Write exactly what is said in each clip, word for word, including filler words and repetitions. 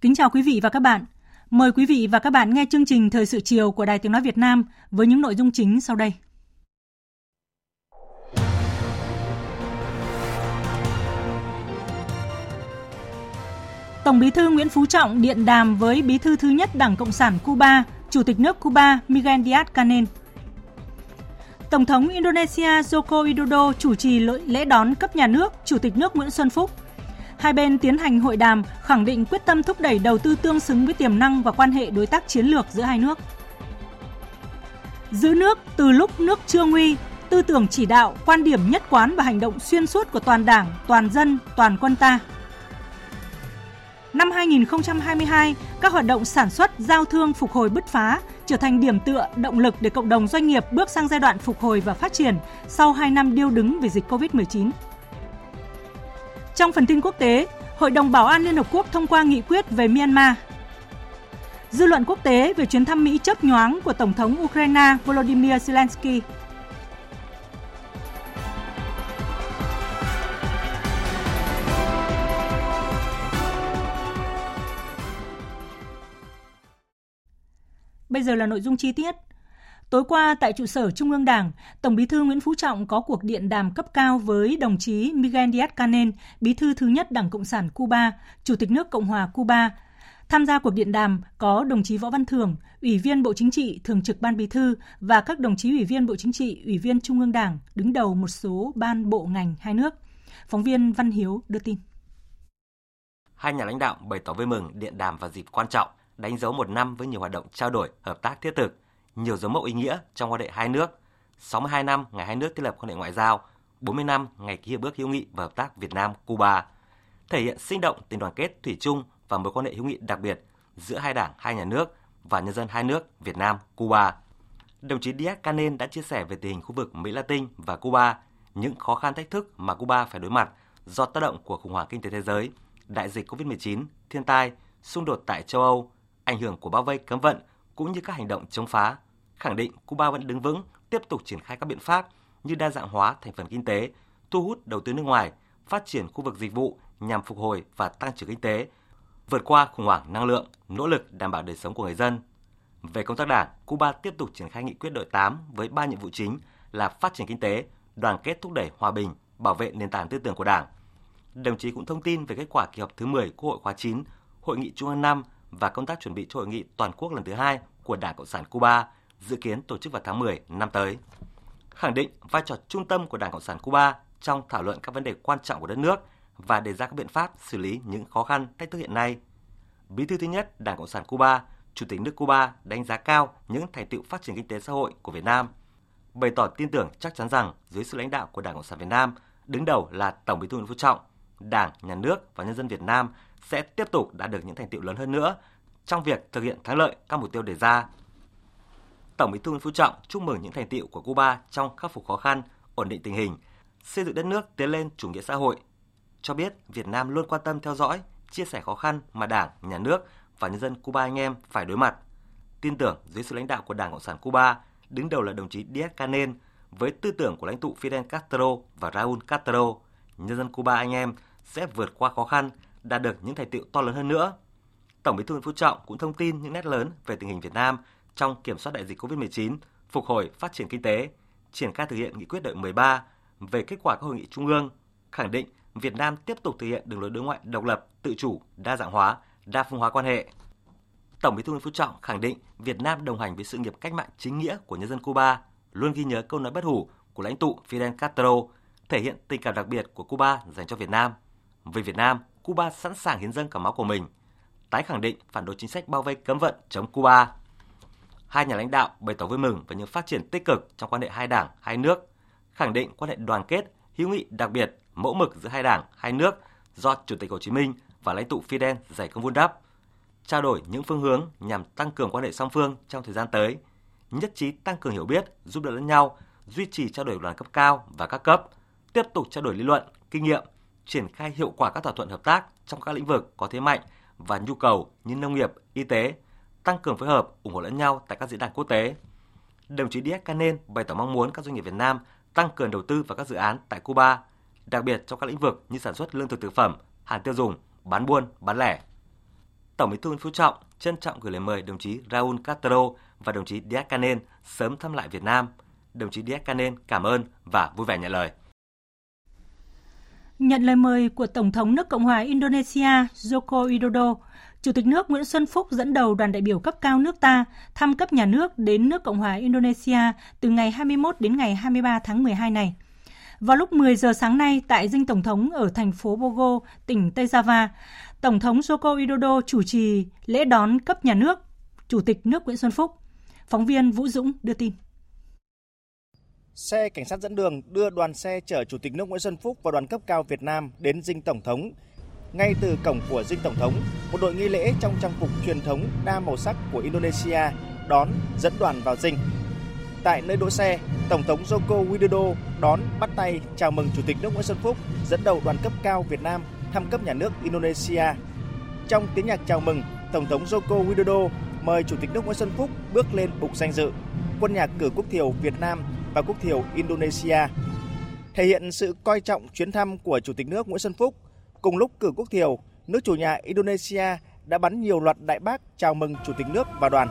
Kính chào quý vị và các bạn. Mời quý vị và các bạn nghe chương trình Thời sự chiều của Đài Tiếng Nói Việt Nam với những nội dung chính sau đây. Tổng bí thư Nguyễn Phú Trọng điện đàm với bí thư thứ nhất Đảng Cộng sản Cuba, Chủ tịch nước Cuba Miguel Díaz-Canel. Tổng thống Indonesia Joko Widodo chủ trì lễ đón cấp nhà nước Chủ tịch nước Nguyễn Xuân Phúc. Hai bên tiến hành hội đàm, khẳng định quyết tâm thúc đẩy đầu tư tương xứng với tiềm năng và quan hệ đối tác chiến lược giữa hai nước. Giữ nước từ lúc nước chưa nguy, tư tưởng chỉ đạo, quan điểm nhất quán và hành động xuyên suốt của toàn Đảng, toàn dân, toàn quân ta. Năm hai không hai hai, các hoạt động sản xuất, giao thương phục hồi bứt phá trở thành điểm tựa, động lực để cộng đồng doanh nghiệp bước sang giai đoạn phục hồi và phát triển sau hai năm điêu đứng vì dịch covid mười chín. Trong phần tin quốc tế, Hội đồng Bảo an Liên Hợp Quốc thông qua nghị quyết về Myanmar. Dư luận quốc tế về chuyến thăm Mỹ chớp nhoáng của Tổng thống Ukraine Volodymyr Zelensky. Bây giờ là nội dung chi tiết. Tối qua tại trụ sở Trung ương Đảng, Tổng bí thư Nguyễn Phú Trọng có cuộc điện đàm cấp cao với đồng chí Miguel Díaz-Canel, bí thư thứ nhất Đảng Cộng sản Cuba, Chủ tịch nước Cộng hòa Cuba. Tham gia cuộc điện đàm có đồng chí Võ Văn Thường, Ủy viên Bộ Chính trị, Thường trực Ban Bí thư và các đồng chí Ủy viên Bộ Chính trị, Ủy viên Trung ương Đảng, đứng đầu một số ban bộ ngành hai nước. Phóng viên Văn Hiếu đưa tin. Hai nhà lãnh đạo bày tỏ vui mừng điện đàm vào dịp quan trọng, đánh dấu một năm với nhiều hoạt động trao đổi, hợp tác thiết thực, nhiều dấu mốc ý nghĩa trong quan hệ hai nước, sáu mươi hai năm ngày hai nước thiết lập quan hệ ngoại giao, bốn mươi năm ngày ký hiệp ước hữu nghị và hợp tác Việt Nam-Cuba, thể hiện sinh động tình đoàn kết thủy chung và mối quan hệ hữu nghị đặc biệt giữa hai đảng, hai nhà nước và nhân dân hai nước Việt Nam-Cuba. Đồng chí Díaz-Canel đã chia sẻ về tình hình khu vực Mỹ Latin và Cuba, những khó khăn thách thức mà Cuba phải đối mặt do tác động của khủng hoảng kinh tế thế giới, đại dịch covid mười chín, thiên tai, xung đột tại châu Âu, ảnh hưởng của bao vây cấm vận cũng như các hành động chống phá. Khẳng định Cuba vẫn đứng vững, tiếp tục triển khai các biện pháp như đa dạng hóa thành phần kinh tế, thu hút đầu tư nước ngoài, phát triển khu vực dịch vụ nhằm phục hồi và tăng trưởng kinh tế, vượt qua khủng hoảng năng lượng, nỗ lực đảm bảo đời sống của người dân. Về công tác đảng, Cuba tiếp tục triển khai nghị quyết đội tám với ba nhiệm vụ chính là phát triển kinh tế, đoàn kết thúc đẩy hòa bình, bảo vệ nền tảng tư tưởng của đảng. Đồng chí cũng thông tin về kết quả kỳ họp thứ mười Quốc hội khóa chín, Hội nghị Trung ương năm và công tác chuẩn bị cho Hội nghị Toàn quốc lần thứ hai của Đảng Cộng sản Cuba, dự kiến tổ chức vào tháng mười năm tới. Khẳng định vai trò trung tâm của Đảng Cộng sản Cuba trong thảo luận các vấn đề quan trọng của đất nước và đề ra các biện pháp xử lý những khó khăn thách thức hiện nay. Bí thư thứ nhất Đảng Cộng sản Cuba, Chủ tịch nước Cuba đánh giá cao những thành tựu phát triển kinh tế xã hội của Việt Nam, bày tỏ tin tưởng chắc chắn rằng dưới sự lãnh đạo của Đảng Cộng sản Việt Nam, đứng đầu là Tổng bí thư Nguyễn Phú Trọng, Đảng, Nhà nước và nhân dân Việt Nam sẽ tiếp tục đạt được những thành tựu lớn hơn nữa trong việc thực hiện thắng lợi các mục tiêu đề ra. Tổng bí thư Nguyễn Phú Trọng chúc mừng những thành tựu của Cuba trong khắc phục khó khăn, ổn định tình hình, xây dựng đất nước tiến lên chủ nghĩa xã hội. Cho biết Việt Nam luôn quan tâm theo dõi, chia sẻ khó khăn mà Đảng, Nhà nước và nhân dân Cuba anh em phải đối mặt. Tin tưởng dưới sự lãnh đạo của Đảng Cộng sản Cuba, đứng đầu là đồng chí Díaz-Canel với tư tưởng của lãnh tụ Fidel Castro và Raúl Castro, nhân dân Cuba anh em sẽ vượt qua khó khăn, đạt được những thành tựu to lớn hơn nữa. Tổng bí thư Nguyễn Phú Trọng cũng thông tin những nét lớn về tình hình Việt Nam trong kiểm soát đại dịch covid mười chín, phục hồi phát triển kinh tế, triển khai thực hiện nghị quyết đại mười ba về kết quả các hội nghị trung ương, khẳng định Việt Nam tiếp tục thực hiện đường lối đối ngoại độc lập, tự chủ, đa dạng hóa, đa phương hóa quan hệ. Tổng bí thư Nguyễn Phú Trọng khẳng định Việt Nam đồng hành với sự nghiệp cách mạng chính nghĩa của nhân dân Cuba, luôn ghi nhớ câu nói bất hủ của lãnh tụ Fidel Castro, thể hiện tình cảm đặc biệt của Cuba dành cho Việt Nam. Vì Việt Nam, Cuba sẵn sàng hiến dâng cả máu của mình, tái khẳng định phản đối chính sách bao vây cấm vận chống Cuba. Hai nhà lãnh đạo bày tỏ vui mừng về những phát triển tích cực trong quan hệ hai đảng, hai nước, khẳng định quan hệ đoàn kết, hữu nghị đặc biệt, mẫu mực giữa hai đảng, hai nước do Chủ tịch Hồ Chí Minh và lãnh tụ Fidel dày công vun đắp, trao đổi những phương hướng nhằm tăng cường quan hệ song phương trong thời gian tới, nhất trí tăng cường hiểu biết, giúp đỡ lẫn nhau, duy trì trao đổi đoàn cấp cao và các cấp, tiếp tục trao đổi lý luận, kinh nghiệm, triển khai hiệu quả các thỏa thuận hợp tác trong các lĩnh vực có thế mạnh và nhu cầu như nông nghiệp, y tế, tăng cường phối hợp, ủng hộ lẫn nhau tại các diễn đàn quốc tế. Đồng chí Díaz-Canel bày tỏ mong muốn các doanh nghiệp Việt Nam tăng cường đầu tư vào các dự án tại Cuba, đặc biệt trong các lĩnh vực như sản xuất lương thực thực phẩm, hàng tiêu dùng, bán buôn, bán lẻ. Tổng Bí thư Nguyễn Phú Trọng trân trọng gửi lời mời đồng chí Raúl Castro và đồng chí Díaz-Canel sớm thăm lại Việt Nam. Đồng chí Díaz-Canel cảm ơn và vui vẻ nhận lời. Nhận lời mời của Tổng thống nước Cộng hòa Indonesia Joko Widodo, Chủ tịch nước Nguyễn Xuân Phúc dẫn đầu đoàn đại biểu cấp cao nước ta thăm cấp nhà nước đến nước Cộng hòa Indonesia từ ngày hai mươi mốt đến ngày hai mươi ba tháng mười hai này. Vào lúc mười giờ sáng nay tại dinh Tổng thống ở thành phố Bogor, tỉnh Tây Java, Tổng thống Joko Widodo chủ trì lễ đón cấp nhà nước Chủ tịch nước Nguyễn Xuân Phúc. Phóng viên Vũ Dũng đưa tin. Xe cảnh sát dẫn đường đưa đoàn xe chở Chủ tịch nước Nguyễn Xuân Phúc và đoàn cấp cao Việt Nam đến dinh Tổng thống. Ngay từ cổng của dinh Tổng thống, một đội nghi lễ trong trang phục truyền thống đa màu sắc của Indonesia đón dẫn đoàn vào dinh. Tại nơi đỗ xe, Tổng thống Joko Widodo đón bắt tay chào mừng Chủ tịch nước Nguyễn Xuân Phúc dẫn đầu đoàn cấp cao Việt Nam thăm cấp nhà nước Indonesia. Trong tiếng nhạc chào mừng, Tổng thống Joko Widodo mời Chủ tịch nước Nguyễn Xuân Phúc bước lên bục danh dự, quân nhạc cử quốc thiều Việt Nam và quốc thiều Indonesia, thể hiện sự coi trọng chuyến thăm của Chủ tịch nước Nguyễn Xuân Phúc. Cùng lúc cử quốc thiều, nước chủ nhà Indonesia đã bắn nhiều loạt đại bác chào mừng Chủ tịch nước và đoàn.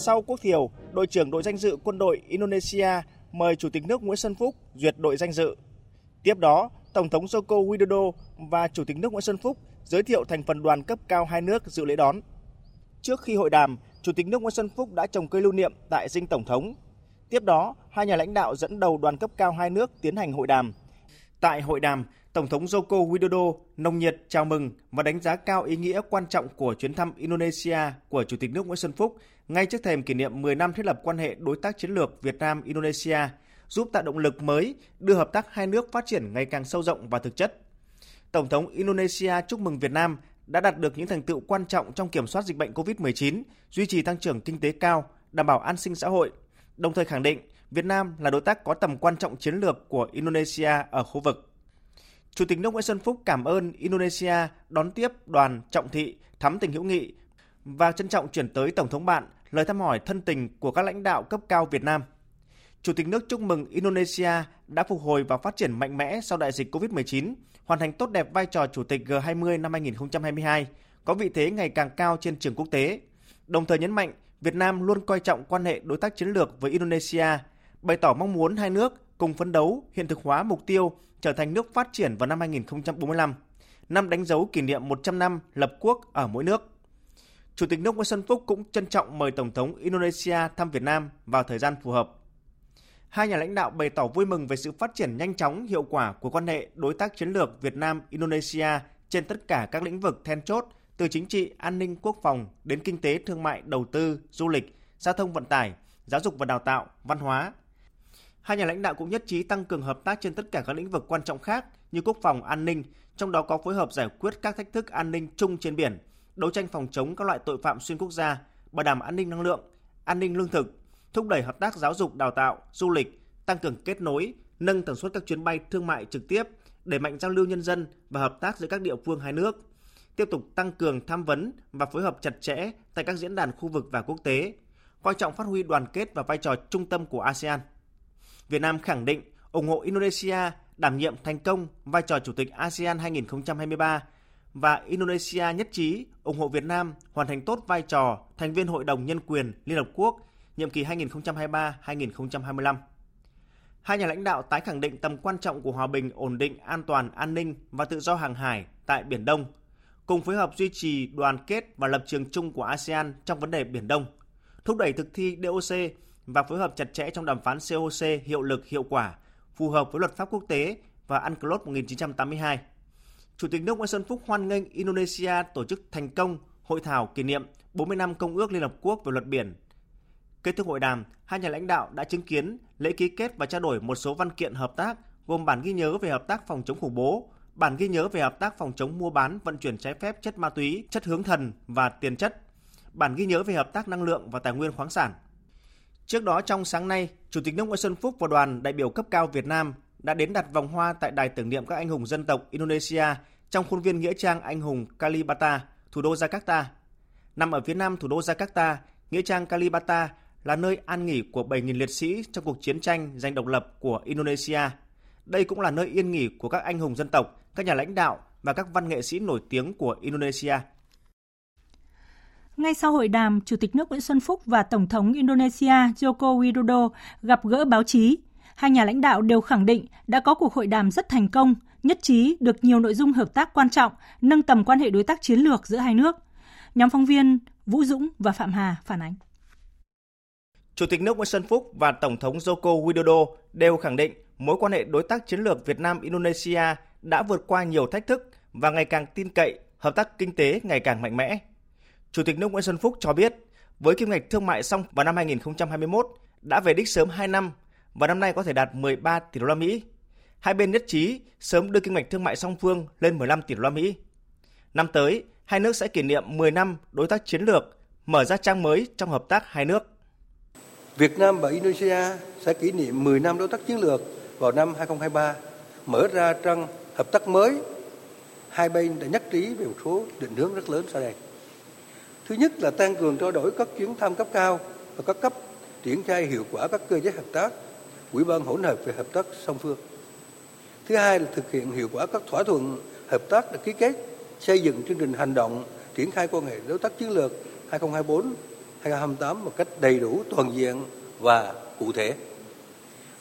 Sau quốc thiều, đội trưởng đội danh dự quân đội Indonesia mời Chủ tịch nước Nguyễn Xuân Phúc duyệt đội danh dự. Tiếp đó, Tổng thống Joko Widodo và Chủ tịch nước Nguyễn Xuân Phúc giới thiệu thành phần đoàn cấp cao hai nước dự lễ đón. Trước khi hội đàm, Chủ tịch nước Nguyễn Xuân Phúc đã trồng cây lưu niệm tại dinh Tổng thống. Tiếp đó, hai nhà lãnh đạo dẫn đầu đoàn cấp cao hai nước tiến hành hội đàm. Tại hội đàm, Tổng thống Joko Widodo nồng nhiệt chào mừng và đánh giá cao ý nghĩa quan trọng của chuyến thăm Indonesia của Chủ tịch nước Nguyễn Xuân Phúc ngay trước thềm kỷ niệm mười năm thiết lập quan hệ đối tác chiến lược Việt Nam-Indonesia, giúp tạo động lực mới, đưa hợp tác hai nước phát triển ngày càng sâu rộng và thực chất. Tổng thống Indonesia chúc mừng Việt Nam đã đạt được những thành tựu quan trọng trong kiểm soát dịch bệnh covid mười chín, duy trì tăng trưởng kinh tế cao, đảm bảo an sinh xã hội, đồng thời khẳng định Việt Nam là đối tác có tầm quan trọng chiến lược của Indonesia ở khu vực. Chủ tịch nước Nguyễn Xuân Phúc cảm ơn Indonesia đón tiếp đoàn trọng thị, thắm tình hữu nghị và trân trọng chuyển tới Tổng thống bạn lời thăm hỏi thân tình của các lãnh đạo cấp cao Việt Nam. Chủ tịch nước chúc mừng Indonesia đã phục hồi và phát triển mạnh mẽ sau đại dịch covid mười chín, hoàn thành tốt đẹp vai trò Chủ tịch G hai mươi năm hai không hai hai, có vị thế ngày càng cao trên trường quốc tế. Đồng thời nhấn mạnh Việt Nam luôn coi trọng quan hệ đối tác chiến lược với Indonesia, bày tỏ mong muốn hai nước cùng phấn đấu hiện thực hóa mục tiêu trở thành nước phát triển vào năm hai không bốn lăm, năm đánh dấu kỷ niệm một trăm năm lập quốc ở mỗi nước. Chủ tịch nước Nguyễn Xuân Phúc cũng trân trọng mời Tổng thống Indonesia thăm Việt Nam vào thời gian phù hợp. Hai nhà lãnh đạo bày tỏ vui mừng về sự phát triển nhanh chóng, hiệu quả của quan hệ đối tác chiến lược Việt Nam-Indonesia trên tất cả các lĩnh vực then chốt, từ chính trị, an ninh, quốc phòng đến kinh tế, thương mại, đầu tư, du lịch, giao thông vận tải, giáo dục và đào tạo, văn hóa. Hai nhà lãnh đạo cũng nhất trí tăng cường hợp tác trên tất cả các lĩnh vực quan trọng khác như quốc phòng, an ninh, trong đó có phối hợp giải quyết các thách thức an ninh chung trên biển, đấu tranh phòng chống các loại tội phạm xuyên quốc gia, bảo đảm an ninh năng lượng, an ninh lương thực, thúc đẩy hợp tác giáo dục, đào tạo, du lịch, tăng cường kết nối, nâng tần suất các chuyến bay thương mại trực tiếp, đẩy mạnh giao lưu nhân dân và hợp tác giữa các địa phương hai nước, tiếp tục tăng cường tham vấn và phối hợp chặt chẽ tại các diễn đàn khu vực và quốc tế, coi trọng phát huy đoàn kết và vai trò trung tâm của a sê an. Việt Nam khẳng định ủng hộ Indonesia đảm nhiệm thành công vai trò Chủ tịch a sê an hai không hai ba và Indonesia nhất trí ủng hộ Việt Nam hoàn thành tốt vai trò thành viên Hội đồng Nhân quyền Liên Hợp Quốc nhiệm kỳ hai nghìn không trăm hai mươi ba đến hai nghìn không trăm hai mươi lăm. Hai nhà lãnh đạo tái khẳng định tầm quan trọng của hòa bình, ổn định, an toàn, an ninh và tự do hàng hải tại Biển Đông, cùng phối hợp duy trì đoàn kết và lập trường chung của a sê an trong vấn đề Biển Đông, thúc đẩy thực thi đê ô xê và phối hợp chặt chẽ trong đàm phán xê ô xê hiệu lực hiệu quả, phù hợp với luật pháp quốc tế và UNCLOS một chín tám hai. Chủ tịch nước Nguyễn Xuân Phúc hoan nghênh Indonesia tổ chức thành công hội thảo kỷ niệm bốn mươi năm Công ước Liên Hợp Quốc về luật biển. Kết thúc hội đàm, hai nhà lãnh đạo đã chứng kiến lễ ký kết và trao đổi một số văn kiện hợp tác gồm bản ghi nhớ về hợp tác phòng chống khủng bố, bản ghi nhớ về hợp tác phòng chống mua bán vận chuyển trái phép chất ma túy, chất hướng thần và tiền chất, bản ghi nhớ về hợp tác năng lượng và tài nguyên khoáng sản. Trước đó trong sáng nay, Chủ tịch nước Nguyễn Xuân Phúc và đoàn đại biểu cấp cao Việt Nam đã đến đặt vòng hoa tại đài tưởng niệm các anh hùng dân tộc Indonesia trong khuôn viên nghĩa trang anh hùng Kalibata, thủ đô Jakarta. Nằm ở phía nam thủ đô Jakarta, nghĩa trang Kalibata là nơi an nghỉ của bảy nghìn liệt sĩ trong cuộc chiến tranh giành độc lập của Indonesia. Đây cũng là nơi yên nghỉ của các anh hùng dân tộc, các nhà lãnh đạo và các văn nghệ sĩ nổi tiếng của Indonesia. Ngay sau hội đàm, Chủ tịch nước Nguyễn Xuân Phúc và Tổng thống Indonesia Joko Widodo gặp gỡ báo chí. Hai nhà lãnh đạo đều khẳng định đã có cuộc hội đàm rất thành công, nhất trí được nhiều nội dung hợp tác quan trọng, nâng tầm quan hệ đối tác chiến lược giữa hai nước. Nhóm phóng viên Vũ Dũng và Phạm Hà phản ánh. Chủ tịch nước Nguyễn Xuân Phúc và Tổng thống Joko Widodo đều khẳng định mối quan hệ đối tác chiến lược Việt Nam-Indonesia đã vượt qua nhiều thách thức và ngày càng tin cậy, hợp tác kinh tế ngày càng mạnh mẽ. Chủ tịch nước Nguyễn Xuân Phúc cho biết, với kim ngạch thương mại song vào năm hai nghìn không trăm hai mươi mốt đã về đích sớm hai năm và năm nay có thể đạt mười ba tỷ đô la Mỹ. Hai bên nhất trí sớm đưa kim ngạch thương mại song phương lên mười lăm tỷ đô la Mỹ. Năm tới, hai nước sẽ kỷ niệm mười năm đối tác chiến lược, mở ra trang mới trong hợp tác hai nước. Việt Nam và Indonesia sẽ kỷ niệm mười năm đối tác chiến lược vào năm hai không hai ba, mở ra trang hợp tác mới. Hai bên đã nhất trí về một số định hướng rất lớn sau đây. Thứ nhất là tăng cường trao đổi các chuyến thăm cấp cao và các cấp, triển khai hiệu quả các cơ chế hợp tác, ủy ban hỗn hợp về hợp tác song phương. Thứ hai là thực hiện hiệu quả các thỏa thuận hợp tác đã ký kết, xây dựng chương trình hành động, triển khai quan hệ đối tác chiến lược hai nghìn không trăm hai mươi bốn đến hai nghìn không trăm hai mươi tám một cách đầy đủ, toàn diện và cụ thể.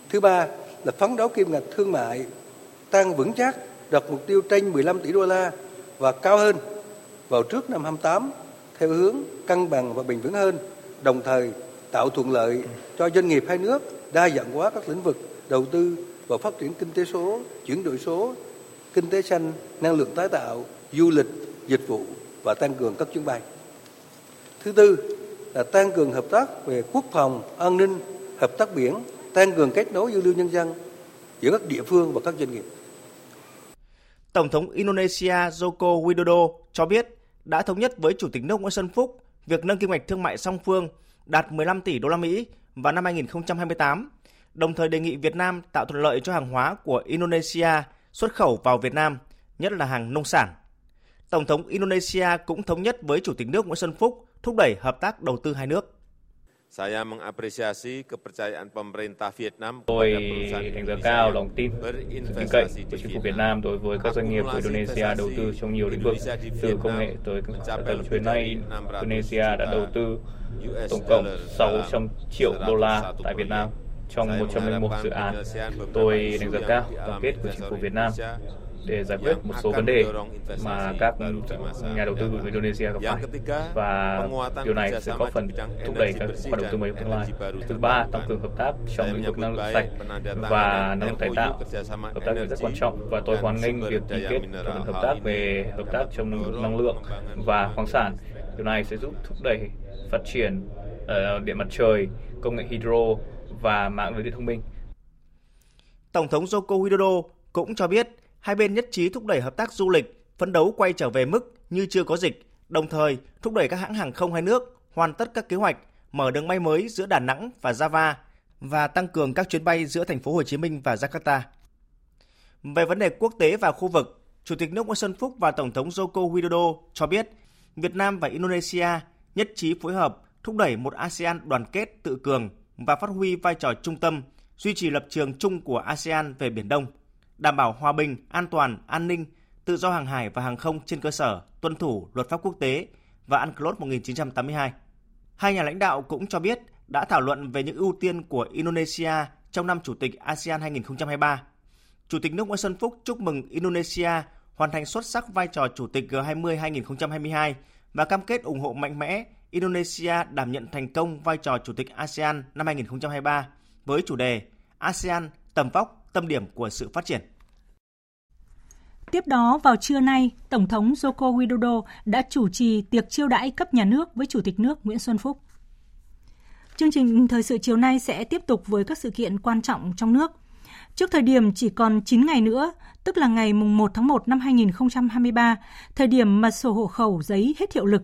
Thứ ba là phấn đấu kim ngạch thương mại tăng vững chắc, đạt mục tiêu trên mười lăm tỷ đô la và cao hơn vào trước năm hai nghìn không trăm hai mươi tám. Theo hướng cân bằng và bền vững hơn, đồng thời tạo thuận lợi cho doanh nghiệp hai nước đa dạng hóa các lĩnh vực đầu tư và phát triển kinh tế số, chuyển đổi số, kinh tế xanh, năng lượng tái tạo, du lịch, dịch vụ và tăng cường các chuyến bay. Thứ tư là tăng cường hợp tác về quốc phòng, an ninh, hợp tác biển, tăng cường kết nối giao lưu nhân dân giữa các địa phương và các doanh nghiệp. Tổng thống Indonesia Joko Widodo cho biết đã thống nhất với Chủ tịch nước Nguyễn Xuân Phúc việc nâng kim ngạch thương mại song phương đạt mười lăm tỷ đô la Mỹ vào năm hai nghìn không trăm hai mươi tám, đồng thời đề nghị Việt Nam tạo thuận lợi cho hàng hóa của Indonesia xuất khẩu vào Việt Nam, nhất là hàng nông sản. Tổng thống Indonesia cũng thống nhất với Chủ tịch nước Nguyễn Xuân Phúc thúc đẩy hợp tác đầu tư hai nước. Tôi đánh giá cao lòng tin, sự tin cậy của chính phủ Việt Nam đối với các doanh nghiệp của Indonesia đầu tư trong nhiều lĩnh vực, từ công nghệ tới hạ tầng. Chuyến nay, Indonesia đã đầu tư tổng cộng sáu trăm triệu đô la tại Việt Nam trong một trăm lẻ một dự án. Tôi đánh giá cao đoàn kết của chính phủ Việt Nam để giải quyết một số vấn đề mà các nhà đầu tư của Indonesia gặp phải, và điều này sẽ góp phần thúc đẩy các hoạt đầu tư mới tương lai. Thứ ba, tăng cường hợp tác trong lĩnh vực năng lượng sạch và năng lượng tái tạo. Hợp tác này rất quan trọng và tôi hoan nghênh việc ký kết hợp tác về hợp tác trong năng lượng và khoáng sản. Điều này sẽ giúp thúc đẩy phát triển điện mặt trời, công nghệ hydro và mạng lưới điện thông minh. Tổng thống Joko Widodo cũng cho biết hai bên nhất trí thúc đẩy hợp tác du lịch, phấn đấu quay trở về mức như chưa có dịch, đồng thời thúc đẩy các hãng hàng không hai nước hoàn tất các kế hoạch mở đường bay mới giữa Đà Nẵng và Java và tăng cường các chuyến bay giữa thành phố Hồ Chí Minh và Jakarta. Về vấn đề quốc tế và khu vực, Chủ tịch nước Nguyễn Xuân Phúc và Tổng thống Joko Widodo cho biết Việt Nam và Indonesia nhất trí phối hợp thúc đẩy một a sê an đoàn kết tự cường và phát huy vai trò trung tâm duy trì lập trường chung của a sê an về Biển Đông, đảm bảo hòa bình, an toàn, an ninh, tự do hàng hải và hàng không trên cơ sở tuân thủ luật pháp quốc tế và UNCLOS một nghìn chín trăm tám mươi hai. Hai nhà lãnh đạo cũng cho biết đã thảo luận về những ưu tiên của Indonesia trong năm Chủ tịch a sê an hai nghìn không trăm hai mươi ba. Chủ tịch nước Nguyễn Xuân Phúc chúc mừng Indonesia hoàn thành xuất sắc vai trò Chủ tịch G hai mươi hai nghìn không trăm hai mươi hai và cam kết ủng hộ mạnh mẽ Indonesia đảm nhận thành công vai trò Chủ tịch a sê an năm hai nghìn không trăm hai mươi ba với chủ đề a sê an tầm vóc, tâm điểm của sự phát triển. Tiếp đó, vào trưa nay, Tổng thống Joko Widodo đã chủ trì tiệc chiêu đãi cấp nhà nước với Chủ tịch nước Nguyễn Xuân Phúc. Chương trình thời sự chiều nay sẽ tiếp tục với các sự kiện quan trọng trong nước. Trước thời điểm chỉ còn chín ngày nữa, tức là ngày mùng một tháng một năm hai nghìn không trăm hai mươi ba, thời điểm mà sổ hộ khẩu giấy hết hiệu lực,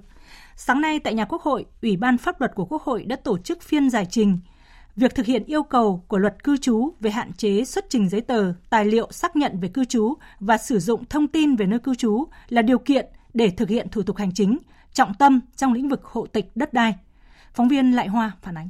sáng nay tại nhà Quốc hội, Ủy ban Pháp luật của Quốc hội đã tổ chức phiên giải trình việc thực hiện yêu cầu của Luật Cư trú về hạn chế xuất trình giấy tờ, tài liệu xác nhận về cư trú và sử dụng thông tin về nơi cư trú là điều kiện để thực hiện thủ tục hành chính, trọng tâm trong lĩnh vực hộ tịch đất đai. Phóng viên Lại Hoa phản ánh.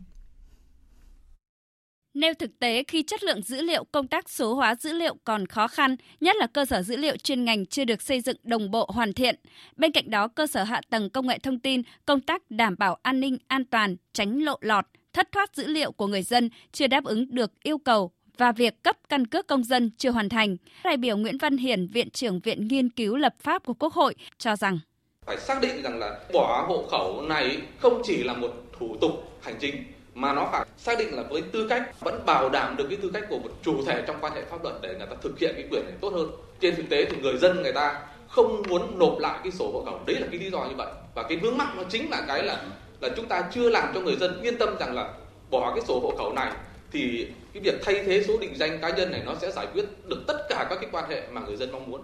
Nêu thực tế khi chất lượng dữ liệu, công tác số hóa dữ liệu còn khó khăn, nhất là cơ sở dữ liệu chuyên ngành chưa được xây dựng đồng bộ hoàn thiện. Bên cạnh đó, cơ sở hạ tầng công nghệ thông tin, công tác đảm bảo an ninh, an toàn, tránh lộ lọt, thất thoát dữ liệu của người dân chưa đáp ứng được yêu cầu và việc cấp căn cước công dân chưa hoàn thành. Đại biểu Nguyễn Văn Hiển, Viện trưởng Viện Nghiên cứu Lập pháp của Quốc hội cho rằng phải xác định rằng là bỏ hộ khẩu này không chỉ là một thủ tục hành chính, mà nó phải xác định là với tư cách vẫn bảo đảm được cái tư cách của một chủ thể trong quan hệ pháp luật để người ta thực hiện cái quyền này tốt hơn. Trên thực tế thì người dân người ta không muốn nộp lại cái sổ hộ khẩu, đấy là cái lý do như vậy. Và cái vướng mắc nó chính là cái là là chúng ta chưa làm cho người dân yên tâm rằng là bỏ cái sổ hộ khẩu này thì cái việc thay thế số định danh cá nhân này nó sẽ giải quyết được tất cả các cái quan hệ mà người dân mong muốn.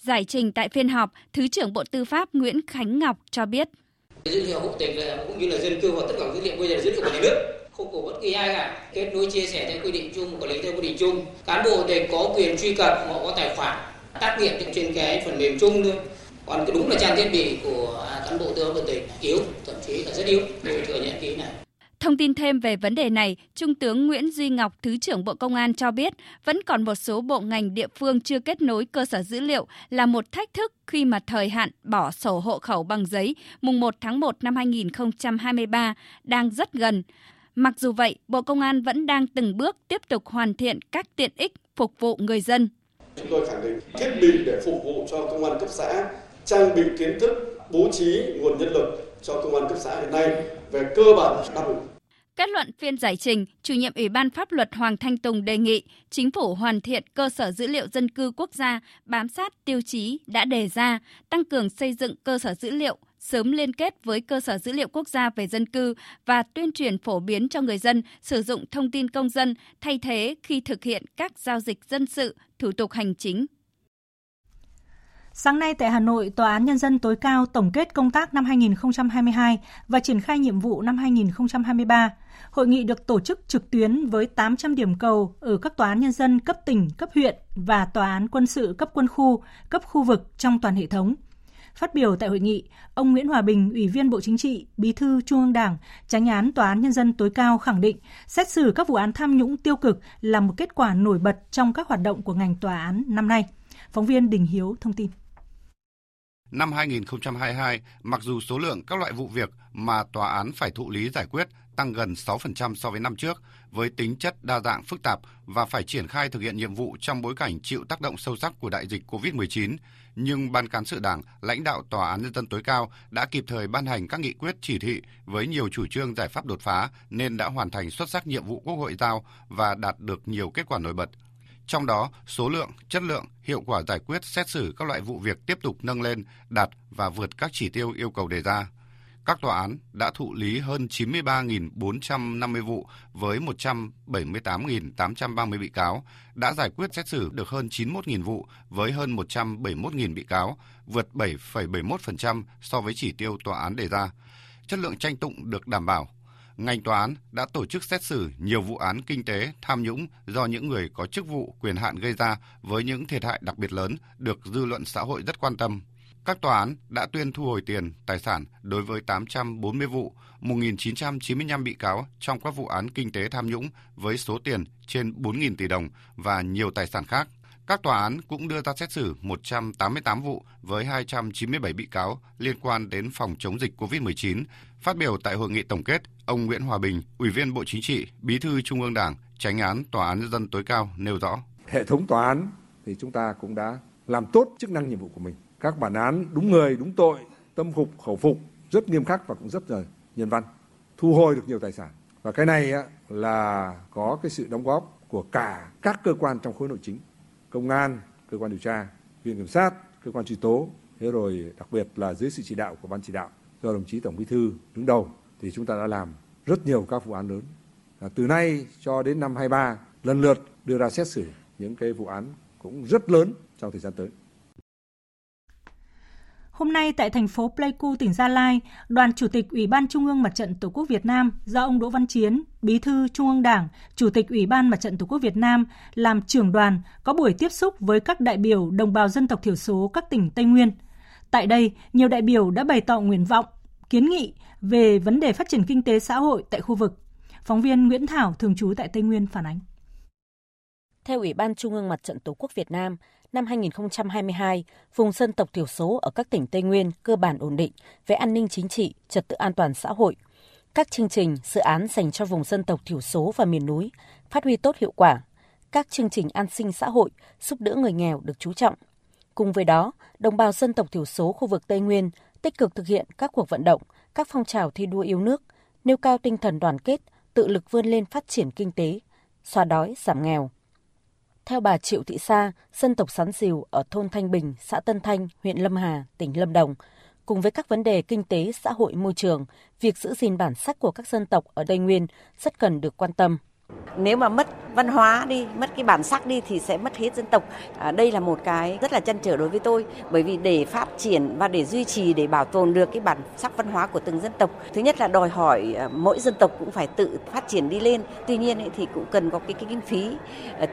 Giải trình tại phiên họp, Thứ trưởng Bộ Tư pháp Nguyễn Khánh Ngọc cho biết. Dữ liệu hộ tịch cũng như là dân cư và tất cả dữ liệu bây giờ là dữ liệu của nhà nước, không của bất kỳ ai cả. Kết nối chia sẻ theo quy định chung, quản lý theo quy định chung. Cán bộ thì có quyền truy cập, họ có tài khoản, tác nghiệp trên cái phần mềm chung thôi. Còn cái đúng là trang thiết bị của cán bộ tư pháp hộ tịch yếu, thậm chí là rất yếu. Tôi thừa nhận cái này. Thông tin thêm về vấn đề này, Trung tướng Nguyễn Duy Ngọc, Thứ trưởng Bộ Công an cho biết, vẫn còn một số bộ ngành địa phương chưa kết nối cơ sở dữ liệu là một thách thức khi mà thời hạn bỏ sổ hộ khẩu bằng giấy mùng một tháng một năm hai nghìn không trăm hai mươi ba đang rất gần. Mặc dù vậy, Bộ Công an vẫn đang từng bước tiếp tục hoàn thiện các tiện ích phục vụ người dân. Chúng tôi khẳng định thiết bị để phục vụ cho công an cấp xã, trang bị kiến thức, bố trí nguồn nhân lực cho công an cấp xã hiện nay về cơ bản đáp ứng. Kết luận phiên giải trình, Chủ nhiệm Ủy ban Pháp luật Hoàng Thanh Tùng đề nghị Chính phủ hoàn thiện cơ sở dữ liệu dân cư quốc gia, bám sát tiêu chí đã đề ra, tăng cường xây dựng cơ sở dữ liệu, sớm liên kết với cơ sở dữ liệu quốc gia về dân cư và tuyên truyền phổ biến cho người dân sử dụng thông tin công dân thay thế khi thực hiện các giao dịch dân sự, thủ tục hành chính. Sáng nay tại Hà Nội, Tòa án Nhân dân tối cao tổng kết công tác năm hai nghìn không trăm hai mươi hai và triển khai nhiệm vụ năm hai nghìn không trăm hai mươi ba. Hội nghị được tổ chức trực tuyến với tám trăm điểm cầu ở các tòa án nhân dân cấp tỉnh, cấp huyện và tòa án quân sự cấp quân khu, cấp khu vực trong toàn hệ thống. Phát biểu tại hội nghị, ông Nguyễn Hòa Bình, Ủy viên Bộ Chính trị, Bí thư Trung ương Đảng, Chánh án Tòa án Nhân dân tối cao khẳng định xét xử các vụ án tham nhũng tiêu cực là một kết quả nổi bật trong các hoạt động của ngành tòa án năm nay. Phóng viên Đình Hiếu thông tin. Năm hai nghìn không trăm hai mươi hai, mặc dù số lượng các loại vụ việc mà tòa án phải thụ lý giải quyết tăng gần sáu phần trăm so với năm trước, với tính chất đa dạng phức tạp và phải triển khai thực hiện nhiệm vụ trong bối cảnh chịu tác động sâu sắc của đại dịch covid mười chín, nhưng Ban Cán sự Đảng, lãnh đạo Tòa án Nhân dân tối cao đã kịp thời ban hành các nghị quyết chỉ thị với nhiều chủ trương giải pháp đột phá nên đã hoàn thành xuất sắc nhiệm vụ Quốc hội giao và đạt được nhiều kết quả nổi bật. Trong đó, số lượng, chất lượng, hiệu quả giải quyết xét xử các loại vụ việc tiếp tục nâng lên, đạt và vượt các chỉ tiêu yêu cầu đề ra. Các tòa án đã thụ lý hơn chín mươi ba nghìn bốn trăm năm mươi vụ với một trăm bảy mươi tám nghìn tám trăm ba mươi bị cáo, đã giải quyết xét xử được hơn chín mươi mốt nghìn vụ với hơn một trăm bảy mươi mốt nghìn bị cáo, vượt bảy phẩy bảy mươi mốt phần trăm so với chỉ tiêu tòa án đề ra. Chất lượng tranh tụng được đảm bảo. Ngành tòa án đã tổ chức xét xử nhiều vụ án kinh tế, tham nhũng do những người có chức vụ, quyền hạn gây ra với những thiệt hại đặc biệt lớn được dư luận xã hội rất quan tâm. Các tòa án đã tuyên thu hồi tiền, tài sản đối với tám trăm bốn mươi vụ, một nghìn chín trăm chín mươi lăm bị cáo trong các vụ án kinh tế tham nhũng với số tiền trên bốn nghìn tỷ đồng và nhiều tài sản khác. Các tòa án cũng đưa ra xét xử một trăm tám mươi tám vụ với hai trăm chín mươi bảy bị cáo liên quan đến phòng chống dịch cô vít mười chín. Phát biểu tại hội nghị tổng kết, ông Nguyễn Hòa Bình, Ủy viên Bộ Chính trị, Bí thư Trung ương Đảng, Chánh án Tòa án Nhân dân tối cao nêu rõ. Hệ thống tòa án thì chúng ta cũng đã làm tốt chức năng nhiệm vụ của mình. Các bản án đúng người, đúng tội, tâm phục, khẩu phục, rất nghiêm khắc và cũng rất là nhân văn. Thu hồi được nhiều tài sản. Và cái này là có cái sự đóng góp của cả các cơ quan trong khối nội chính. Công an, cơ quan điều tra, viện kiểm sát, cơ quan truy tố, thế rồi đặc biệt là dưới sự chỉ đạo của ban chỉ đạo do đồng chí Tổng Bí thư đứng đầu thì chúng ta đã làm rất nhiều các vụ án lớn. Và từ nay cho đến năm hai ba lần lượt đưa ra xét xử những cái vụ án cũng rất lớn trong thời gian tới. Hôm nay tại thành phố Pleiku, tỉnh Gia Lai, Đoàn Chủ tịch Ủy ban Trung ương Mặt trận Tổ quốc Việt Nam do ông Đỗ Văn Chiến, Bí thư Trung ương Đảng, Chủ tịch Ủy ban Mặt trận Tổ quốc Việt Nam làm trưởng đoàn có buổi tiếp xúc với các đại biểu đồng bào dân tộc thiểu số các tỉnh Tây Nguyên. Tại đây, nhiều đại biểu đã bày tỏ nguyện vọng, kiến nghị về vấn đề phát triển kinh tế xã hội tại khu vực. Phóng viên Nguyễn Thảo, thường trú tại Tây Nguyên phản ánh. Theo Ủy ban Trung ương Mặt trận Tổ quốc Việt Nam, năm hai nghìn không trăm hai mươi hai, vùng dân tộc thiểu số ở các tỉnh Tây Nguyên cơ bản ổn định về an ninh chính trị, trật tự an toàn xã hội. Các chương trình, dự án dành cho vùng dân tộc thiểu số và miền núi phát huy tốt hiệu quả. Các chương trình an sinh xã hội, giúp đỡ người nghèo được chú trọng. Cùng với đó, đồng bào dân tộc thiểu số khu vực Tây Nguyên tích cực thực hiện các cuộc vận động, các phong trào thi đua yêu nước, nêu cao tinh thần đoàn kết, tự lực vươn lên phát triển kinh tế, xóa đói, giảm nghèo. Theo bà Triệu Thị Sa, dân tộc Sán Diều ở thôn Thanh Bình, xã Tân Thanh, huyện Lâm Hà, tỉnh Lâm Đồng, cùng với các vấn đề kinh tế, xã hội, môi trường, việc giữ gìn bản sắc của các dân tộc ở Tây Nguyên rất cần được quan tâm. Nếu mà mất văn hóa đi, mất cái bản sắc đi thì sẽ mất hết dân tộc. À, đây là một cái rất là trăn trở đối với tôi, bởi vì để phát triển và để duy trì, để bảo tồn được cái bản sắc văn hóa của từng dân tộc, thứ nhất là đòi hỏi mỗi dân tộc cũng phải tự phát triển đi lên. Tuy nhiên thì cũng cần có cái, cái kinh phí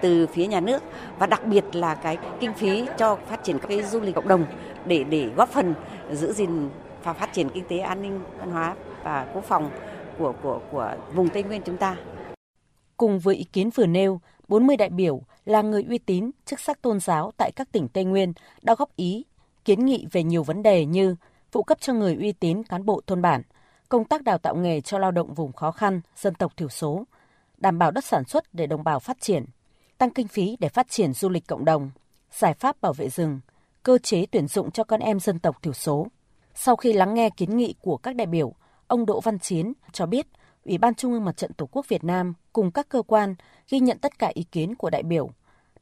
từ phía nhà nước và đặc biệt là cái kinh phí cho phát triển các cái du lịch cộng đồng để để góp phần giữ gìn và phát triển kinh tế, an ninh, văn hóa và quốc phòng của của của vùng Tây Nguyên chúng ta. Cùng với ý kiến vừa nêu, bốn mươi đại biểu là người uy tín, chức sắc tôn giáo tại các tỉnh Tây Nguyên đã góp ý, kiến nghị về nhiều vấn đề như phụ cấp cho người uy tín cán bộ thôn bản, công tác đào tạo nghề cho lao động vùng khó khăn, dân tộc thiểu số, đảm bảo đất sản xuất để đồng bào phát triển, tăng kinh phí để phát triển du lịch cộng đồng, giải pháp bảo vệ rừng, cơ chế tuyển dụng cho con em dân tộc thiểu số. Sau khi lắng nghe kiến nghị của các đại biểu, ông Đỗ Văn Chiến cho biết, Ủy ban Trung ương Mặt trận Tổ quốc Việt Nam cùng các cơ quan ghi nhận tất cả ý kiến của đại biểu.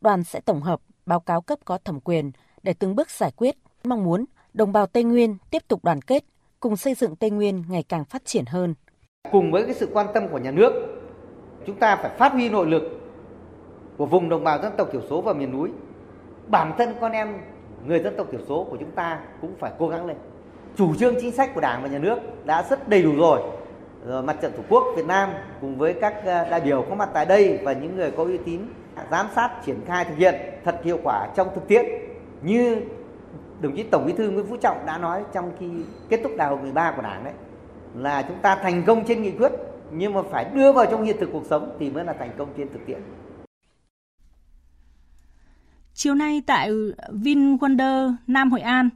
Đoàn sẽ tổng hợp, báo cáo cấp có thẩm quyền để từng bước giải quyết. Mong muốn đồng bào Tây Nguyên tiếp tục đoàn kết, cùng xây dựng Tây Nguyên ngày càng phát triển hơn. Cùng với cái sự quan tâm của nhà nước, chúng ta phải phát huy nội lực của vùng đồng bào dân tộc thiểu số và miền núi. Bản thân con em người dân tộc thiểu số của chúng ta cũng phải cố gắng lên. Chủ trương chính sách của Đảng và Nhà nước đã rất đầy đủ rồi. Rồi Mặt trận Tổ quốc Việt Nam cùng với các đại biểu có mặt tại đây và những người có uy tín giám sát triển khai thực hiện thật hiệu quả trong thực tiễn như đồng chí Tổng Bí thư Nguyễn Phú Trọng đã nói trong khi kết thúc đại hội mười ba của Đảng đấy, là chúng ta thành công trên nghị quyết nhưng mà phải đưa vào trong hiện thực cuộc sống thì mới là thành công trên thực tiễn. Chiều nay tại VinWonder Nam Hội An,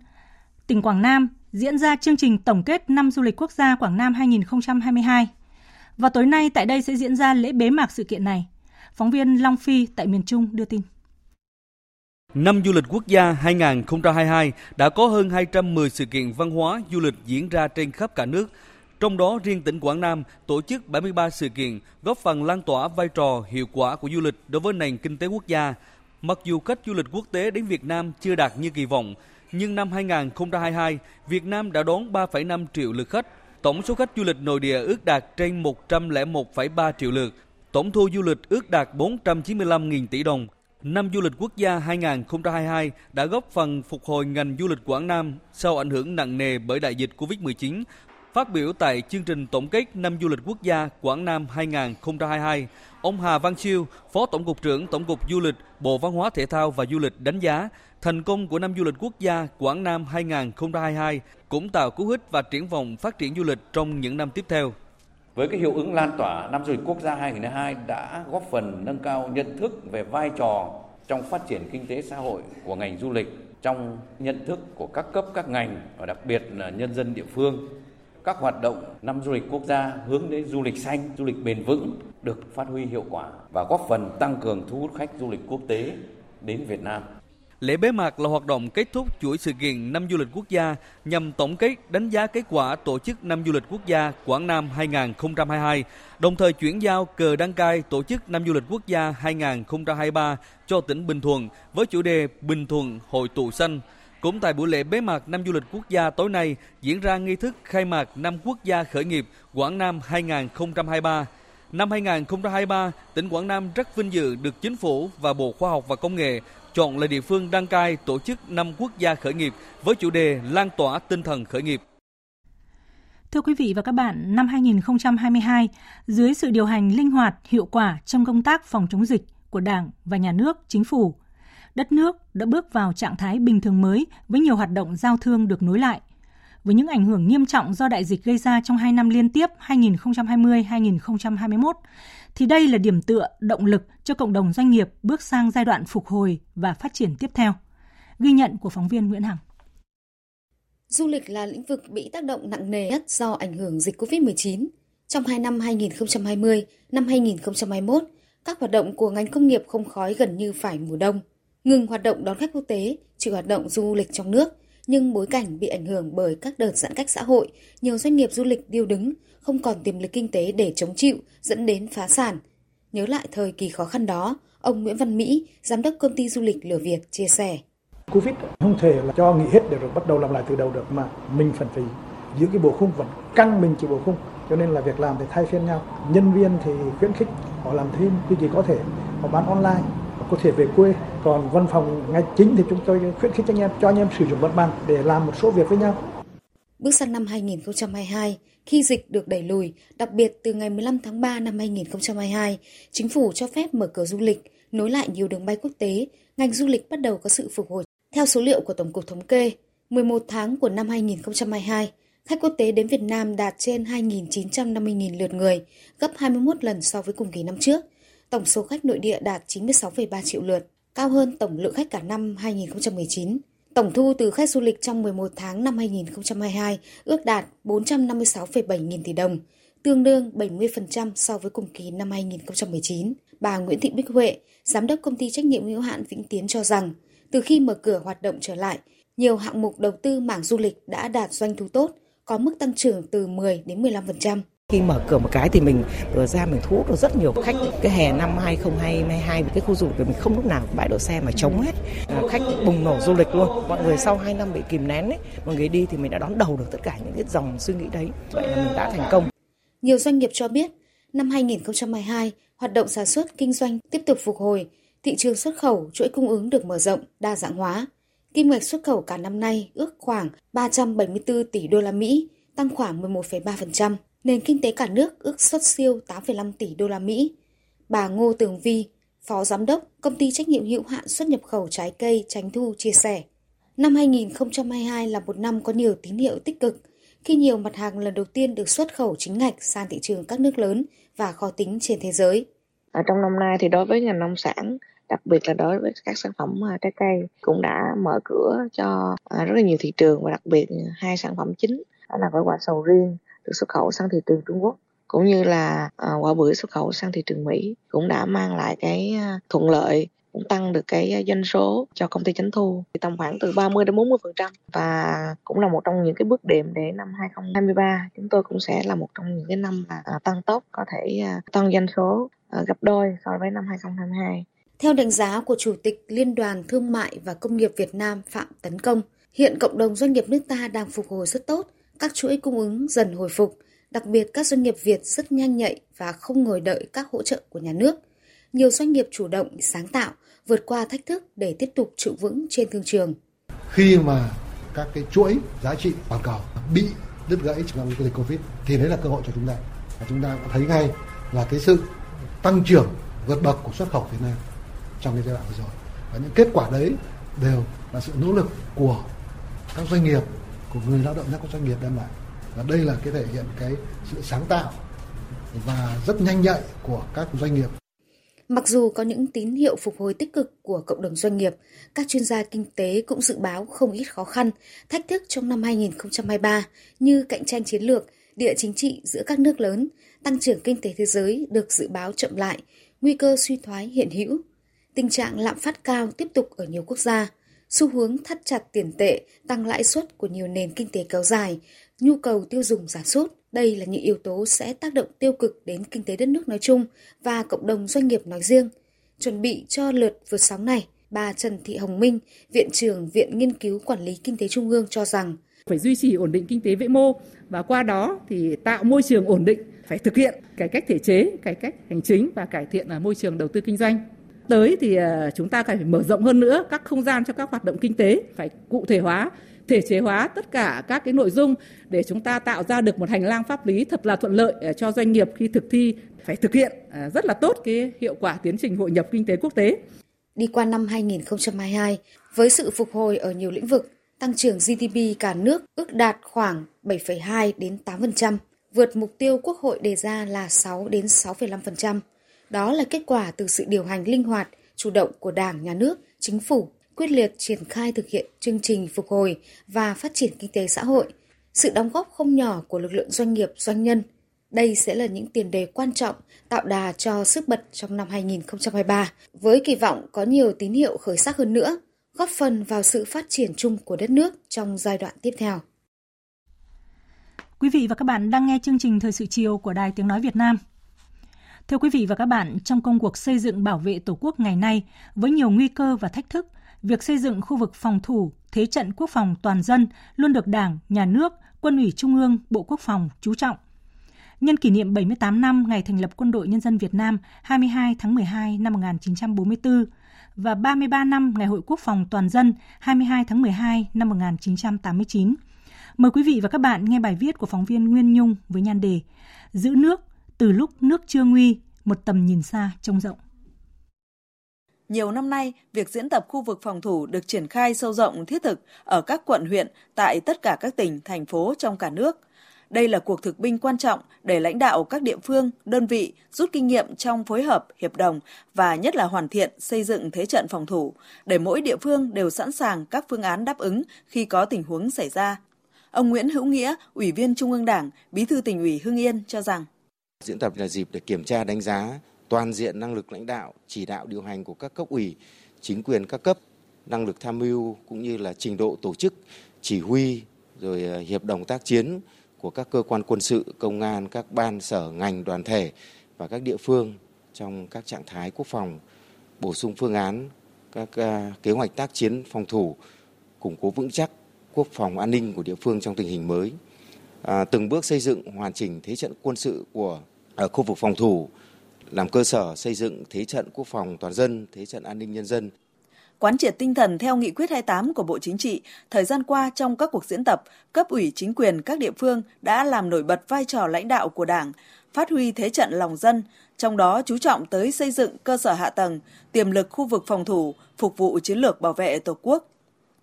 tỉnh Quảng Nam diễn ra chương trình tổng kết năm du lịch quốc gia Quảng Nam hai nghìn không trăm hai mươi hai. Và tối nay tại đây sẽ diễn ra lễ bế mạc sự kiện này. Phóng viên Long Phi tại miền Trung đưa tin. Năm du lịch quốc gia hai nghìn không trăm hai mươi hai đã có hơn hai trăm mười sự kiện văn hóa du lịch diễn ra trên khắp cả nước. Trong đó riêng tỉnh Quảng Nam tổ chức bảy mươi ba sự kiện góp phần lan tỏa vai trò hiệu quả của du lịch đối với nền kinh tế quốc gia. Mặc dù khách du lịch quốc tế đến Việt Nam chưa đạt như kỳ vọng, nhưng năm hai nghìn không trăm hai mươi hai, Việt Nam đã đón ba phẩy năm triệu lượt khách. Tổng số khách du lịch nội địa ước đạt trên một trăm lẻ một phẩy ba triệu lượt. Tổng thu du lịch ước đạt bốn trăm chín mươi lăm nghìn tỷ đồng. Năm du lịch quốc gia hai nghìn không trăm hai mươi hai đã góp phần phục hồi ngành du lịch Quảng Nam sau ảnh hưởng nặng nề bởi đại dịch cô vít mười chín. Phát biểu tại chương trình tổng kết năm du lịch quốc gia Quảng Nam hai không hai hai, ông Hà Văn Chiêu, Phó Tổng cục trưởng Tổng cục Du lịch, Bộ Văn hóa Thể thao và Du lịch đánh giá thành công của năm du lịch quốc gia Quảng Nam hai không hai hai cũng tạo cú hích và triển vọng phát triển du lịch trong những năm tiếp theo. Với cái hiệu ứng lan tỏa, năm du lịch quốc gia hai không hai hai đã góp phần nâng cao nhận thức về vai trò trong phát triển kinh tế xã hội của ngành du lịch, trong nhận thức của các cấp các ngành và đặc biệt là nhân dân địa phương. Các hoạt động năm du lịch quốc gia hướng đến du lịch xanh, du lịch bền vững được phát huy hiệu quả và góp phần tăng cường thu hút khách du lịch quốc tế đến Việt Nam. Lễ bế mạc là hoạt động kết thúc chuỗi sự kiện năm du lịch quốc gia nhằm tổng kết đánh giá kết quả tổ chức năm du lịch quốc gia Quảng Nam hai không hai hai, đồng thời chuyển giao cờ đăng cai tổ chức năm du lịch quốc gia hai không hai ba cho tỉnh Bình Thuận với chủ đề Bình Thuận hội tụ xanh. Cũng tại buổi lễ bế mạc năm du lịch quốc gia tối nay diễn ra nghi thức khai mạc năm quốc gia khởi nghiệp Quảng Nam hai không hai ba. Năm hai không hai ba, tỉnh Quảng Nam rất vinh dự được Chính phủ và Bộ Khoa học và Công nghệ chọn là địa phương đăng cai tổ chức năm quốc gia khởi nghiệp với chủ đề lan tỏa tinh thần khởi nghiệp. Thưa quý vị và các bạn, năm hai không hai hai, dưới sự điều hành linh hoạt, hiệu quả trong công tác phòng chống dịch của Đảng và Nhà nước, Chính phủ, đất nước đã bước vào trạng thái bình thường mới với nhiều hoạt động giao thương được nối lại. Với những ảnh hưởng nghiêm trọng do đại dịch gây ra trong hai năm liên tiếp hai không hai không - hai không hai mốt, thì đây là điểm tựa, động lực cho cộng đồng doanh nghiệp bước sang giai đoạn phục hồi và phát triển tiếp theo. Ghi nhận của phóng viên Nguyễn Hằng. Du lịch là lĩnh vực bị tác động nặng nề nhất do ảnh hưởng dịch covid mười chín. Trong hai năm hai không hai không, năm hai không hai mốt, các hoạt động của ngành công nghiệp không khói gần như phải mùa đông. Ngừng hoạt động đón khách quốc tế, trừ hoạt động du lịch trong nước, nhưng bối cảnh bị ảnh hưởng bởi các đợt giãn cách xã hội, nhiều doanh nghiệp du lịch điêu đứng, không còn tiềm lực kinh tế để chống chịu, dẫn đến phá sản. Nhớ lại thời kỳ khó khăn đó, ông Nguyễn Văn Mỹ, giám đốc công ty du lịch Lửa Việt chia sẻ. Covid không thể là cho nghỉ hết để rồi bắt đầu làm lại từ đầu được, mà mình phần phải giữ cái bộ khung, vẫn căng mình chỉ bộ khung. Cho nên là việc làm thì thay phiên nhau. Nhân viên thì khuyến khích họ làm thêm khi gì có thể, họ bán online, họ có thể về quê. Còn văn phòng ngay chính thì chúng tôi khuyến khích anh em cho anh em sử dụng mặt bằng để làm một số việc với nhau. Bước sang năm hai không hai hai, khi dịch được đẩy lùi, đặc biệt từ ngày mười lăm tháng ba năm hai không hai hai, Chính phủ cho phép mở cửa du lịch, nối lại nhiều đường bay quốc tế, ngành du lịch bắt đầu có sự phục hồi. Theo số liệu của Tổng cục Thống kê, mười một tháng của năm hai không hai hai, khách quốc tế đến Việt Nam đạt trên hai nghìn chín trăm năm mươi nghìn lượt người, gấp hai mươi mốt lần so với cùng kỳ năm trước. Tổng số khách nội địa đạt chín mươi sáu phẩy ba triệu lượt, cao hơn tổng lượng khách cả năm hai không một chín. Tổng thu từ khách du lịch trong mười một tháng năm hai không hai hai ước đạt bốn trăm năm mươi sáu phẩy bảy nghìn tỷ đồng, tương đương bảy mươi phần trăm so với cùng kỳ năm hai không một chín. Bà Nguyễn Thị Bích Huệ, giám đốc công ty trách nhiệm hữu hạn Vĩnh Tiến cho rằng, từ khi mở cửa hoạt động trở lại, nhiều hạng mục đầu tư mảng du lịch đã đạt doanh thu tốt, có mức tăng trưởng từ mười đến mười lăm phần trăm. Khi mở cửa một cái thì mình vừa ra mình thu hút được rất nhiều khách. Cái hè năm hai không hai hai, cái khu du lịch mình không lúc nào bãi đỗ xe mà trống hết. Khách bùng nổ du lịch luôn. Mọi người sau hai năm bị kìm nén ấy, mọi người đi thì mình đã đón đầu được tất cả những cái dòng suy nghĩ đấy. Vậy là mình đã thành công. Nhiều doanh nghiệp cho biết, năm hai không hai hai, hoạt động sản xuất, kinh doanh tiếp tục phục hồi. Thị trường xuất khẩu, chuỗi cung ứng được mở rộng, đa dạng hóa. Kim ngạch xuất khẩu cả năm nay ước khoảng ba trăm bảy mươi tư tỷ đô la Mỹ, tăng khoảng mười một phẩy ba phần trăm. Nền kinh tế cả nước ước xuất siêu tám phẩy năm tỷ đô la Mỹ. Bà Ngô Tường Vi, Phó Giám đốc Công ty trách nhiệm hữu hạn xuất nhập khẩu trái cây Tránh Thu chia sẻ, năm hai không hai hai là một năm có nhiều tín hiệu tích cực khi nhiều mặt hàng lần đầu tiên được xuất khẩu chính ngạch sang thị trường các nước lớn và khó tính trên thế giới. Ở trong năm nay thì đối với ngành nông sản, đặc biệt là đối với các sản phẩm trái cây cũng đã mở cửa cho rất là nhiều thị trường, và đặc biệt hai sản phẩm chính đó là quả sầu riêng được xuất khẩu sang thị trường Trung Quốc cũng như là quả bưởi xuất khẩu sang thị trường Mỹ cũng đã mang lại cái thuận lợi, cũng tăng được cái doanh số cho công ty Chánh Thu tầm khoảng từ ba mươi đến bốn mươi phần trăm, và cũng là một trong những cái bước đệm để năm hai không hai ba chúng tôi cũng sẽ là một trong những cái năm mà tăng tốc, có thể tăng doanh số gấp đôi so với năm hai không hai hai. Theo đánh giá của Chủ tịch Liên đoàn Thương mại và Công nghiệp Việt Nam Phạm Tấn Công, hiện cộng đồng doanh nghiệp nước ta đang phục hồi rất tốt, các chuỗi cung ứng dần hồi phục, đặc biệt các doanh nghiệp Việt rất nhanh nhạy và không ngồi đợi các hỗ trợ của nhà nước. Nhiều doanh nghiệp chủ động, sáng tạo, vượt qua thách thức để tiếp tục trụ vững trên thương trường. Khi mà các cái chuỗi giá trị toàn cầu bị đứt gãy trong cái dịch Covid thì đấy là cơ hội cho chúng ta. Và chúng ta thấy ngay là cái sự tăng trưởng vượt bậc của xuất khẩu Việt Nam trong cái giai đoạn vừa rồi. Và những kết quả đấy đều là sự nỗ lực của các doanh nghiệp, của người lao động các doanh nghiệp đem lại. Và đây là cái thể hiện cái sự sáng tạo và rất nhanh nhạy của các doanh nghiệp. Mặc dù có những tín hiệu phục hồi tích cực của cộng đồng doanh nghiệp, các chuyên gia kinh tế cũng dự báo không ít khó khăn, thách thức trong năm hai không hai ba như cạnh tranh chiến lược, địa chính trị giữa các nước lớn, tăng trưởng kinh tế thế giới được dự báo chậm lại, nguy cơ suy thoái hiện hữu, tình trạng lạm phát cao tiếp tục ở nhiều quốc gia, xu hướng thắt chặt tiền tệ, tăng lãi suất của nhiều nền kinh tế kéo dài, nhu cầu tiêu dùng giảm sút. Đây là những yếu tố sẽ tác động tiêu cực đến kinh tế đất nước nói chung và cộng đồng doanh nghiệp nói riêng. Chuẩn bị cho lượt vượt sóng này, bà Trần Thị Hồng Minh, Viện trưởng Viện Nghiên cứu Quản lý Kinh tế Trung ương cho rằng phải duy trì ổn định kinh tế vĩ mô và qua đó thì tạo môi trường ổn định, phải thực hiện cải cách thể chế, cải cách hành chính và cải thiện môi trường đầu tư kinh doanh. Tới thì chúng ta phải mở rộng hơn nữa các không gian cho các hoạt động kinh tế, phải cụ thể hóa, thể chế hóa tất cả các cái nội dung để chúng ta tạo ra được một hành lang pháp lý thật là thuận lợi cho doanh nghiệp khi thực thi, phải thực hiện rất là tốt cái hiệu quả tiến trình hội nhập kinh tế quốc tế. Đi qua năm hai không hai hai, với sự phục hồi ở nhiều lĩnh vực, tăng trưởng giê đê pê cả nước ước đạt khoảng bảy phẩy hai đến tám phần trăm, vượt mục tiêu Quốc hội đề ra là sáu đến sáu phẩy năm phần trăm. Đó là kết quả từ sự điều hành linh hoạt, chủ động của Đảng, Nhà nước, Chính phủ, quyết liệt triển khai thực hiện chương trình phục hồi và phát triển kinh tế xã hội, sự đóng góp không nhỏ của lực lượng doanh nghiệp, doanh nhân. Đây sẽ là những tiền đề quan trọng tạo đà cho sức bật trong năm hai không hai ba, với kỳ vọng có nhiều tín hiệu khởi sắc hơn nữa, góp phần vào sự phát triển chung của đất nước trong giai đoạn tiếp theo. Quý vị và các bạn đang nghe chương trình Thời sự chiều của Đài Tiếng Nói Việt Nam. Thưa quý vị và các bạn, trong công cuộc xây dựng bảo vệ Tổ quốc ngày nay, với nhiều nguy cơ và thách thức, việc xây dựng khu vực phòng thủ, thế trận quốc phòng toàn dân luôn được Đảng, Nhà nước, Quân ủy Trung ương, Bộ Quốc phòng chú trọng. Nhân kỷ niệm bảy mươi tám năm ngày thành lập Quân đội Nhân dân Việt Nam hai mươi hai tháng mười hai năm một nghìn chín trăm bốn mươi tư và ba mươi ba năm ngày Hội Quốc phòng toàn dân hai mươi hai tháng mười hai năm một nghìn chín trăm tám mươi chín. Mời quý vị và các bạn nghe bài viết của phóng viên Nguyên Nhung với nhan đề Giữ nước từ lúc nước chưa nguy, một tầm nhìn xa trông rộng. Nhiều năm nay, việc diễn tập khu vực phòng thủ được triển khai sâu rộng thiết thực ở các quận huyện tại tất cả các tỉnh, thành phố trong cả nước. Đây là cuộc thực binh quan trọng để lãnh đạo các địa phương, đơn vị rút kinh nghiệm trong phối hợp, hiệp đồng và nhất là hoàn thiện xây dựng thế trận phòng thủ, để mỗi địa phương đều sẵn sàng các phương án đáp ứng khi có tình huống xảy ra. Ông Nguyễn Hữu Nghĩa, Ủy viên Trung ương Đảng, Bí thư Tỉnh ủy Hưng Yên cho rằng diễn tập là dịp để kiểm tra đánh giá toàn diện năng lực lãnh đạo, chỉ đạo điều hành của các cấp ủy, chính quyền các cấp, năng lực tham mưu cũng như là trình độ tổ chức, chỉ huy, rồi hiệp đồng tác chiến của các cơ quan quân sự, công an, các ban, sở, ngành, đoàn thể và các địa phương trong các trạng thái quốc phòng, bổ sung phương án, các kế hoạch tác chiến phòng thủ, củng cố vững chắc quốc phòng an ninh của địa phương trong tình hình mới, à, từng bước xây dựng hoàn chỉnh thế trận quân sự của ở khu vực phòng thủ, làm cơ sở xây dựng thế trận quốc phòng toàn dân, thế trận an ninh nhân dân. Quán triệt tinh thần theo nghị quyết hai mươi tám của Bộ Chính trị, thời gian qua trong các cuộc diễn tập, cấp ủy chính quyền các địa phương đã làm nổi bật vai trò lãnh đạo của Đảng, phát huy thế trận lòng dân, trong đó chú trọng tới xây dựng cơ sở hạ tầng, tiềm lực khu vực phòng thủ, phục vụ chiến lược bảo vệ Tổ quốc.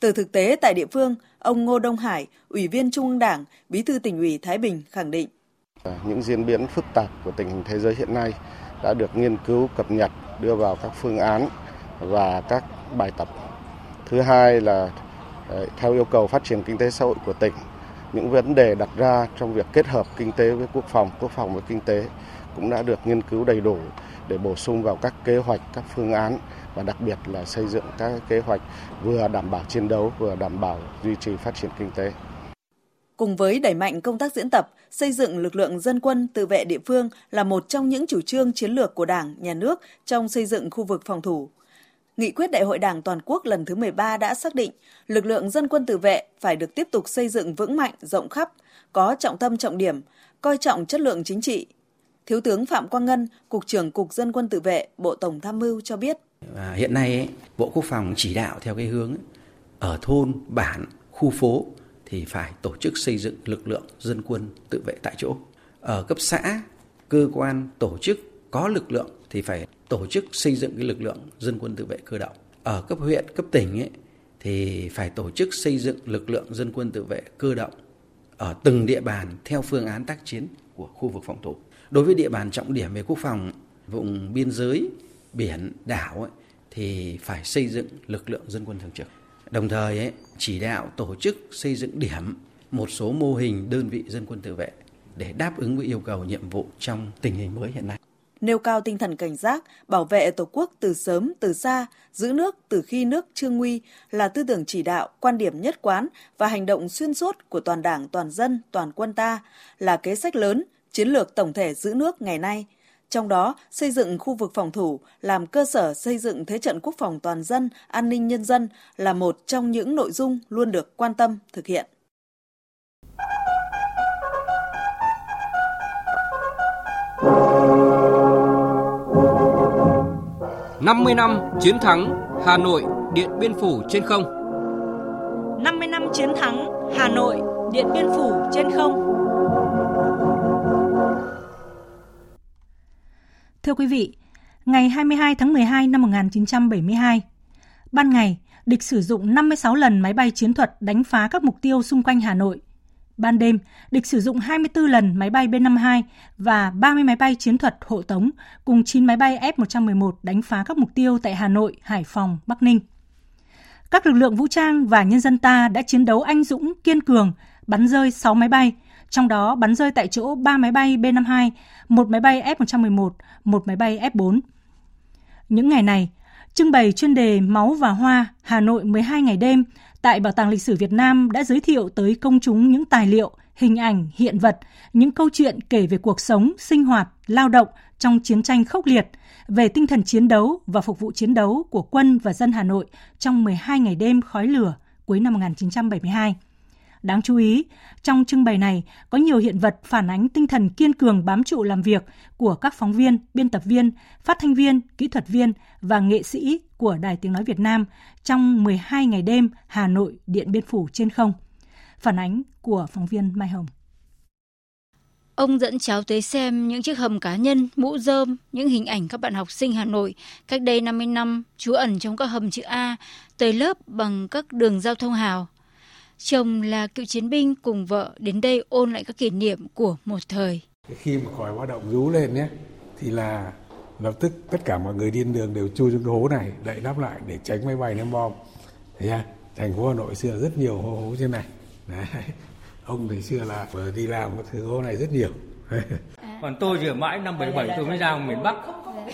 Từ thực tế tại địa phương, ông Ngô Đông Hải, Ủy viên Trung ương Đảng, Bí thư Tỉnh ủy Thái Bình khẳng định. Những diễn biến phức tạp của tình hình thế giới hiện nay đã được nghiên cứu, cập nhật, đưa vào các phương án và các bài tập. Thứ hai là theo yêu cầu phát triển kinh tế xã hội của tỉnh, những vấn đề đặt ra trong việc kết hợp kinh tế với quốc phòng, quốc phòng với kinh tế cũng đã được nghiên cứu đầy đủ để bổ sung vào các kế hoạch, các phương án và đặc biệt là xây dựng các kế hoạch vừa đảm bảo chiến đấu, vừa đảm bảo duy trì phát triển kinh tế. Cùng với đẩy mạnh công tác diễn tập, xây dựng lực lượng dân quân tự vệ địa phương là một trong những chủ trương chiến lược của Đảng, Nhà nước trong xây dựng khu vực phòng thủ. Nghị quyết Đại hội Đảng toàn quốc lần thứ mười ba đã xác định lực lượng dân quân tự vệ phải được tiếp tục xây dựng vững mạnh, rộng khắp, có trọng tâm trọng điểm, coi trọng chất lượng chính trị. Thiếu tướng Phạm Quang Ngân, Cục trưởng Cục Dân quân tự vệ, Bộ Tổng tham mưu cho biết. Hiện nay, Bộ Quốc phòng chỉ đạo theo cái hướng ở thôn, bản, khu phố thì phải tổ chức xây dựng lực lượng dân quân tự vệ tại chỗ. Ở cấp xã, cơ quan tổ chức có lực lượng thì phải tổ chức xây dựng cái lực lượng dân quân tự vệ cơ động. Ở cấp huyện, cấp tỉnh ấy, thì phải tổ chức xây dựng lực lượng dân quân tự vệ cơ động ở từng địa bàn theo phương án tác chiến của khu vực phòng thủ. Đối với địa bàn trọng điểm về quốc phòng, vùng biên giới, biển, đảo ấy, thì phải xây dựng lực lượng dân quân thường trực. Đồng thời ấy, chỉ đạo tổ chức xây dựng điểm một số mô hình đơn vị dân quân tự vệ để đáp ứng với yêu cầu nhiệm vụ trong tình hình mới hiện nay. Nêu cao tinh thần cảnh giác, bảo vệ Tổ quốc từ sớm, từ xa, giữ nước từ khi nước chưa nguy là tư tưởng chỉ đạo, quan điểm nhất quán và hành động xuyên suốt của toàn Đảng, toàn dân, toàn quân ta, là kế sách lớn, chiến lược tổng thể giữ nước ngày nay. Trong đó, xây dựng khu vực phòng thủ làm cơ sở xây dựng thế trận quốc phòng toàn dân, an ninh nhân dân là một trong những nội dung luôn được quan tâm thực hiện. năm mươi năm chiến thắng Hà Nội, Điện Biên Phủ trên không. năm mươi năm chiến thắng Hà Nội, Điện Biên Phủ trên không. Thưa quý vị, ngày hai mươi hai tháng mười hai năm một nghìn chín trăm bảy mươi hai, ban ngày, địch sử dụng năm mươi sáu lần máy bay chiến thuật đánh phá các mục tiêu xung quanh Hà Nội. Ban đêm, địch sử dụng hai mươi tư lần máy bay B năm mươi hai và ba mươi máy bay chiến thuật hộ tống cùng chín máy bay F một trăm mười một đánh phá các mục tiêu tại Hà Nội, Hải Phòng, Bắc Ninh. Các lực lượng vũ trang và nhân dân ta đã chiến đấu anh dũng, kiên cường, bắn rơi sáu máy bay, trong đó bắn rơi tại chỗ ba máy bay B năm mươi hai, một máy bay F một trăm mười một, một máy bay F bốn. Những ngày này, trưng bày chuyên đề Máu và Hoa Hà Nội mười hai ngày đêm tại Bảo tàng Lịch sử Việt Nam đã giới thiệu tới công chúng những tài liệu, hình ảnh, hiện vật, những câu chuyện kể về cuộc sống, sinh hoạt, lao động trong chiến tranh khốc liệt, về tinh thần chiến đấu và phục vụ chiến đấu của quân và dân Hà Nội trong mười hai ngày đêm khói lửa cuối năm một nghìn chín trăm bảy mươi hai. Đáng chú ý, trong trưng bày này có nhiều hiện vật phản ánh tinh thần kiên cường bám trụ làm việc của các phóng viên, biên tập viên, phát thanh viên, kỹ thuật viên và nghệ sĩ của Đài Tiếng Nói Việt Nam trong mười hai ngày đêm Hà Nội Điện Biên Phủ trên không. Phản ánh của phóng viên Mai Hồng. Ông dẫn cháu tới xem những chiếc hầm cá nhân, mũ rơm, những hình ảnh các bạn học sinh Hà Nội cách đây năm mươi năm trú ẩn trong các hầm chữ A tới lớp bằng các đường giao thông hào. Chồng là cựu chiến binh cùng vợ đến đây ôn lại các kỷ niệm của một thời. Khi mà khói báo động rú lên nhé, thì là lập tức tất cả mọi người điên đường đều chui xuống cái hố này đậy nắp lại để tránh máy bay ném bom. Thấy chưa? Thành phố Hà Nội xưa rất nhiều hố hố trên này. Đấy. Ông thì xưa là đi làm cái thứ hố này rất nhiều. Còn tôi thì mãi năm bảy mươi bảy tôi mới ra miền Bắc,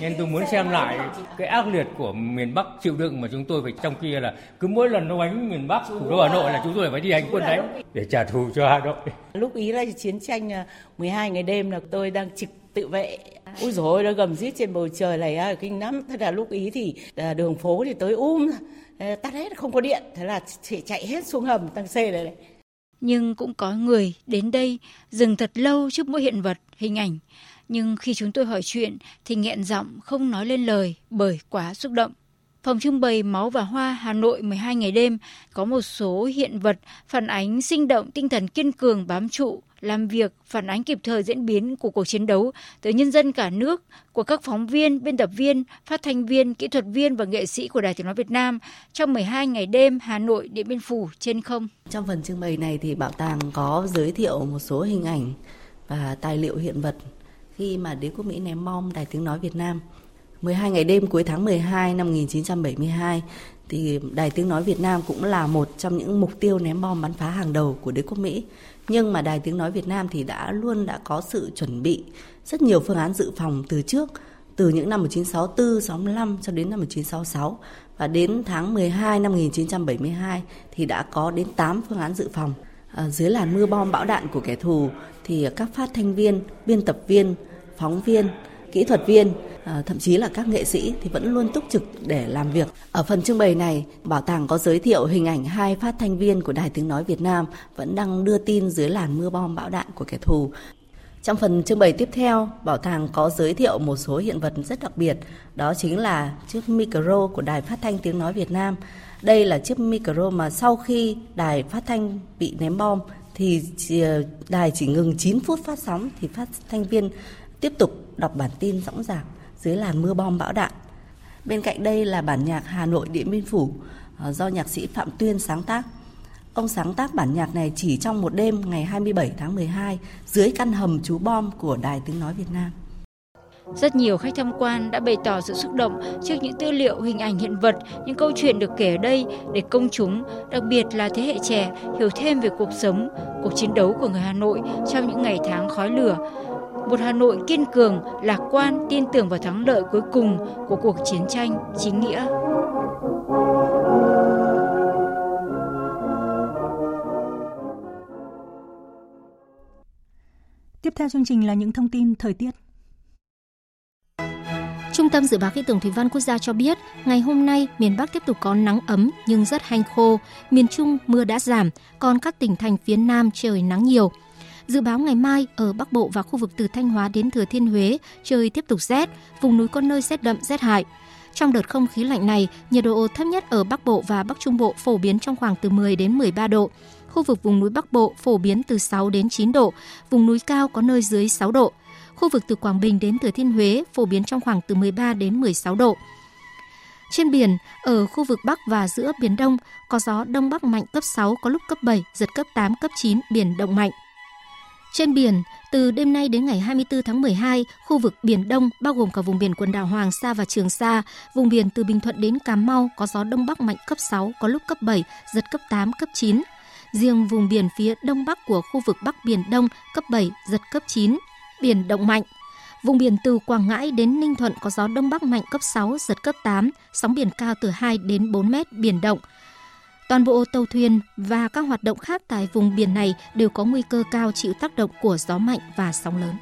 nên tôi muốn xem lại cái ác liệt của miền Bắc chịu đựng mà chúng tôi phải, trong kia là cứ mỗi lần nó đánh miền Bắc, thủ đô Hà Nội là chúng tôi phải đi hành quân đánh để trả thù cho Hà Nội. Lúc ý là chiến tranh mười hai ngày đêm là tôi đang trực tự vệ. Úi dồi ôi, nó gầm rít trên bầu trời này kinh lắm. Thế là lúc ý thì đường phố thì tối um, tắt hết, không có điện. Thế là chạy hết xuống hầm tầng C này này. Nhưng cũng có người đến đây dừng thật lâu trước mỗi hiện vật, hình ảnh. Nhưng khi chúng tôi hỏi chuyện thì nghẹn giọng không nói lên lời bởi quá xúc động. Phòng trưng bày Máu và Hoa Hà Nội mười hai ngày đêm có một số hiện vật phản ánh sinh động tinh thần kiên cường bám trụ, làm việc, phản ánh kịp thời diễn biến của cuộc chiến đấu tới nhân dân cả nước, của các phóng viên, biên tập viên, phát thanh viên, kỹ thuật viên và nghệ sĩ của Đài Tiếng Nói Việt Nam trong mười hai ngày đêm Hà Nội Điện Biên Phủ trên không. Trong phần trưng bày này thì bảo tàng có giới thiệu một số hình ảnh và tài liệu hiện vật khi mà đế quốc Mỹ ném bom Đài Tiếng Nói Việt Nam. mười hai ngày đêm cuối tháng mười hai năm một nghìn chín trăm bảy mươi hai thì Đài Tiếng Nói Việt Nam cũng là một trong những mục tiêu ném bom bắn phá hàng đầu của đế quốc Mỹ. Nhưng mà Đài Tiếng Nói Việt Nam thì đã luôn đã có sự chuẩn bị rất nhiều phương án dự phòng từ trước, từ những năm một nghìn chín trăm sáu mươi tư, sáu mươi lăm cho đến năm một nghìn chín trăm sáu mươi sáu. Và đến tháng mười hai năm một nghìn chín trăm bảy mươi hai thì đã có đến tám phương án dự phòng. À, dưới làn mưa bom bão đạn của kẻ thù thì các phát thanh viên, biên tập viên, phóng viên, kỹ thuật viên, à, thậm chí là các nghệ sĩ thì vẫn luôn túc trực để làm việc. Ở phần trưng bày này, bảo tàng có giới thiệu hình ảnh hai phát thanh viên của Đài Tiếng Nói Việt Nam vẫn đang đưa tin dưới làn mưa bom bão đạn của kẻ thù. Trong phần trưng bày tiếp theo, bảo tàng có giới thiệu một số hiện vật rất đặc biệt, đó chính là chiếc micro của Đài Phát thanh Tiếng Nói Việt Nam. Đây là chiếc micro mà sau khi Đài Phát thanh bị ném bom thì đài chỉ ngừng chín phút phát sóng thì phát thanh viên tiếp tục đọc bản tin rõng rạc dưới làn mưa bom bão đạn. Bên cạnh đây là bản nhạc Hà Nội Điện Biên Phủ do nhạc sĩ Phạm Tuyên sáng tác. Ông sáng tác bản nhạc này chỉ trong một đêm ngày hai mươi bảy tháng mười hai dưới căn hầm trú bom của Đài Tiếng Nói Việt Nam. Rất nhiều khách tham quan đã bày tỏ sự xúc động trước những tư liệu, hình ảnh hiện vật, những câu chuyện được kể ở đây để công chúng, đặc biệt là thế hệ trẻ, hiểu thêm về cuộc sống, cuộc chiến đấu của người Hà Nội trong những ngày tháng khói lửa. Một Hà Nội kiên cường, lạc quan, tin tưởng vào thắng lợi cuối cùng của cuộc chiến tranh chính nghĩa. Tiếp theo chương trình là những thông tin thời tiết. Trung tâm Dự báo Khí tượng Thủy văn Quốc gia cho biết, ngày hôm nay miền Bắc tiếp tục có nắng ấm nhưng rất hanh khô, miền Trung mưa đã giảm, còn các tỉnh thành phía Nam trời nắng nhiều. Dự báo ngày mai ở Bắc Bộ và khu vực từ Thanh Hóa đến Thừa Thiên Huế trời tiếp tục rét, vùng núi có nơi rét đậm rét hại. Trong đợt không khí lạnh này, nhiệt độ thấp nhất ở Bắc Bộ và Bắc Trung Bộ phổ biến trong khoảng từ mười đến mười ba độ. Khu vực vùng núi Bắc Bộ phổ biến từ sáu đến chín độ, vùng núi cao có nơi dưới sáu độ. Khu vực từ Quảng Bình đến Thừa Thiên Huế phổ biến trong khoảng từ mười ba đến mười sáu độ. Trên biển, ở khu vực Bắc và giữa Biển Đông có gió Đông Bắc mạnh cấp sáu, có lúc cấp bảy, giật cấp tám, cấp chín, biển động mạnh. Trên biển, từ đêm nay đến ngày hai mươi tư tháng mười hai, khu vực Biển Đông, bao gồm cả vùng biển quần đảo Hoàng Sa và Trường Sa, vùng biển từ Bình Thuận đến Cà Mau có gió Đông Bắc mạnh cấp sáu, có lúc cấp bảy, giật cấp tám, cấp chín. Riêng vùng biển phía Đông Bắc của khu vực Bắc Biển Đông cấp bảy, giật cấp chín, biển động mạnh. Vùng biển từ Quảng Ngãi đến Ninh Thuận có gió Đông Bắc mạnh cấp sáu, giật cấp tám, sóng biển cao từ hai đến bốn mét, biển động. Toàn bộ tàu thuyền và các hoạt động khác tại vùng biển này đều có nguy cơ cao chịu tác động của gió mạnh và sóng lớn.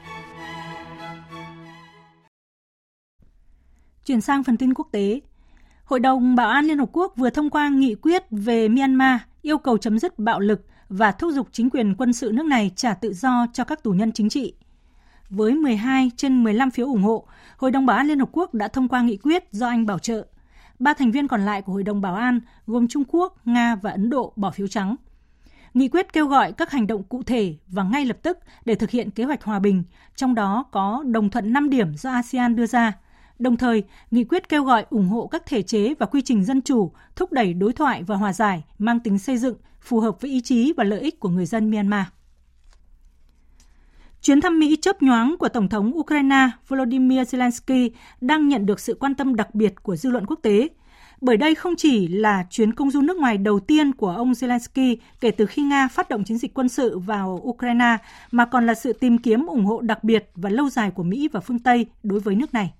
Chuyển sang phần tin quốc tế. Hội đồng Bảo an Liên Hợp Quốc vừa thông qua nghị quyết về Myanmar yêu cầu chấm dứt bạo lực và thúc giục chính quyền quân sự nước này trả tự do cho các tù nhân chính trị. Với mười hai trên mười lăm phiếu ủng hộ, Hội đồng Bảo an Liên Hợp Quốc đã thông qua nghị quyết do Anh bảo trợ. Ba thành viên còn lại của Hội đồng Bảo an gồm Trung Quốc, Nga và Ấn Độ bỏ phiếu trắng. Nghị quyết kêu gọi các hành động cụ thể và ngay lập tức để thực hiện kế hoạch hòa bình, trong đó có đồng thuận năm điểm do a sê an đưa ra. Đồng thời, nghị quyết kêu gọi ủng hộ các thể chế và quy trình dân chủ, thúc đẩy đối thoại và hòa giải mang tính xây dựng, phù hợp với ý chí và lợi ích của người dân Myanmar. Chuyến thăm Mỹ chớp nhoáng của Tổng thống Ukraine Volodymyr Zelensky đang nhận được sự quan tâm đặc biệt của dư luận quốc tế, bởi đây không chỉ là chuyến công du nước ngoài đầu tiên của ông Zelensky kể từ khi Nga phát động chiến dịch quân sự vào Ukraine, mà còn là sự tìm kiếm ủng hộ đặc biệt và lâu dài của Mỹ và phương Tây đối với nước này.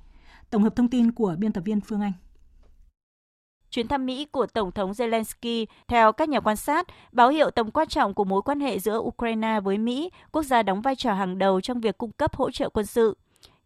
Tổng hợp thông tin của biên tập viên Phương Anh. Chuyến thăm Mỹ của Tổng thống Zelensky, theo các nhà quan sát, báo hiệu tầm quan trọng của mối quan hệ giữa Ukraine với Mỹ, quốc gia đóng vai trò hàng đầu trong việc cung cấp hỗ trợ quân sự.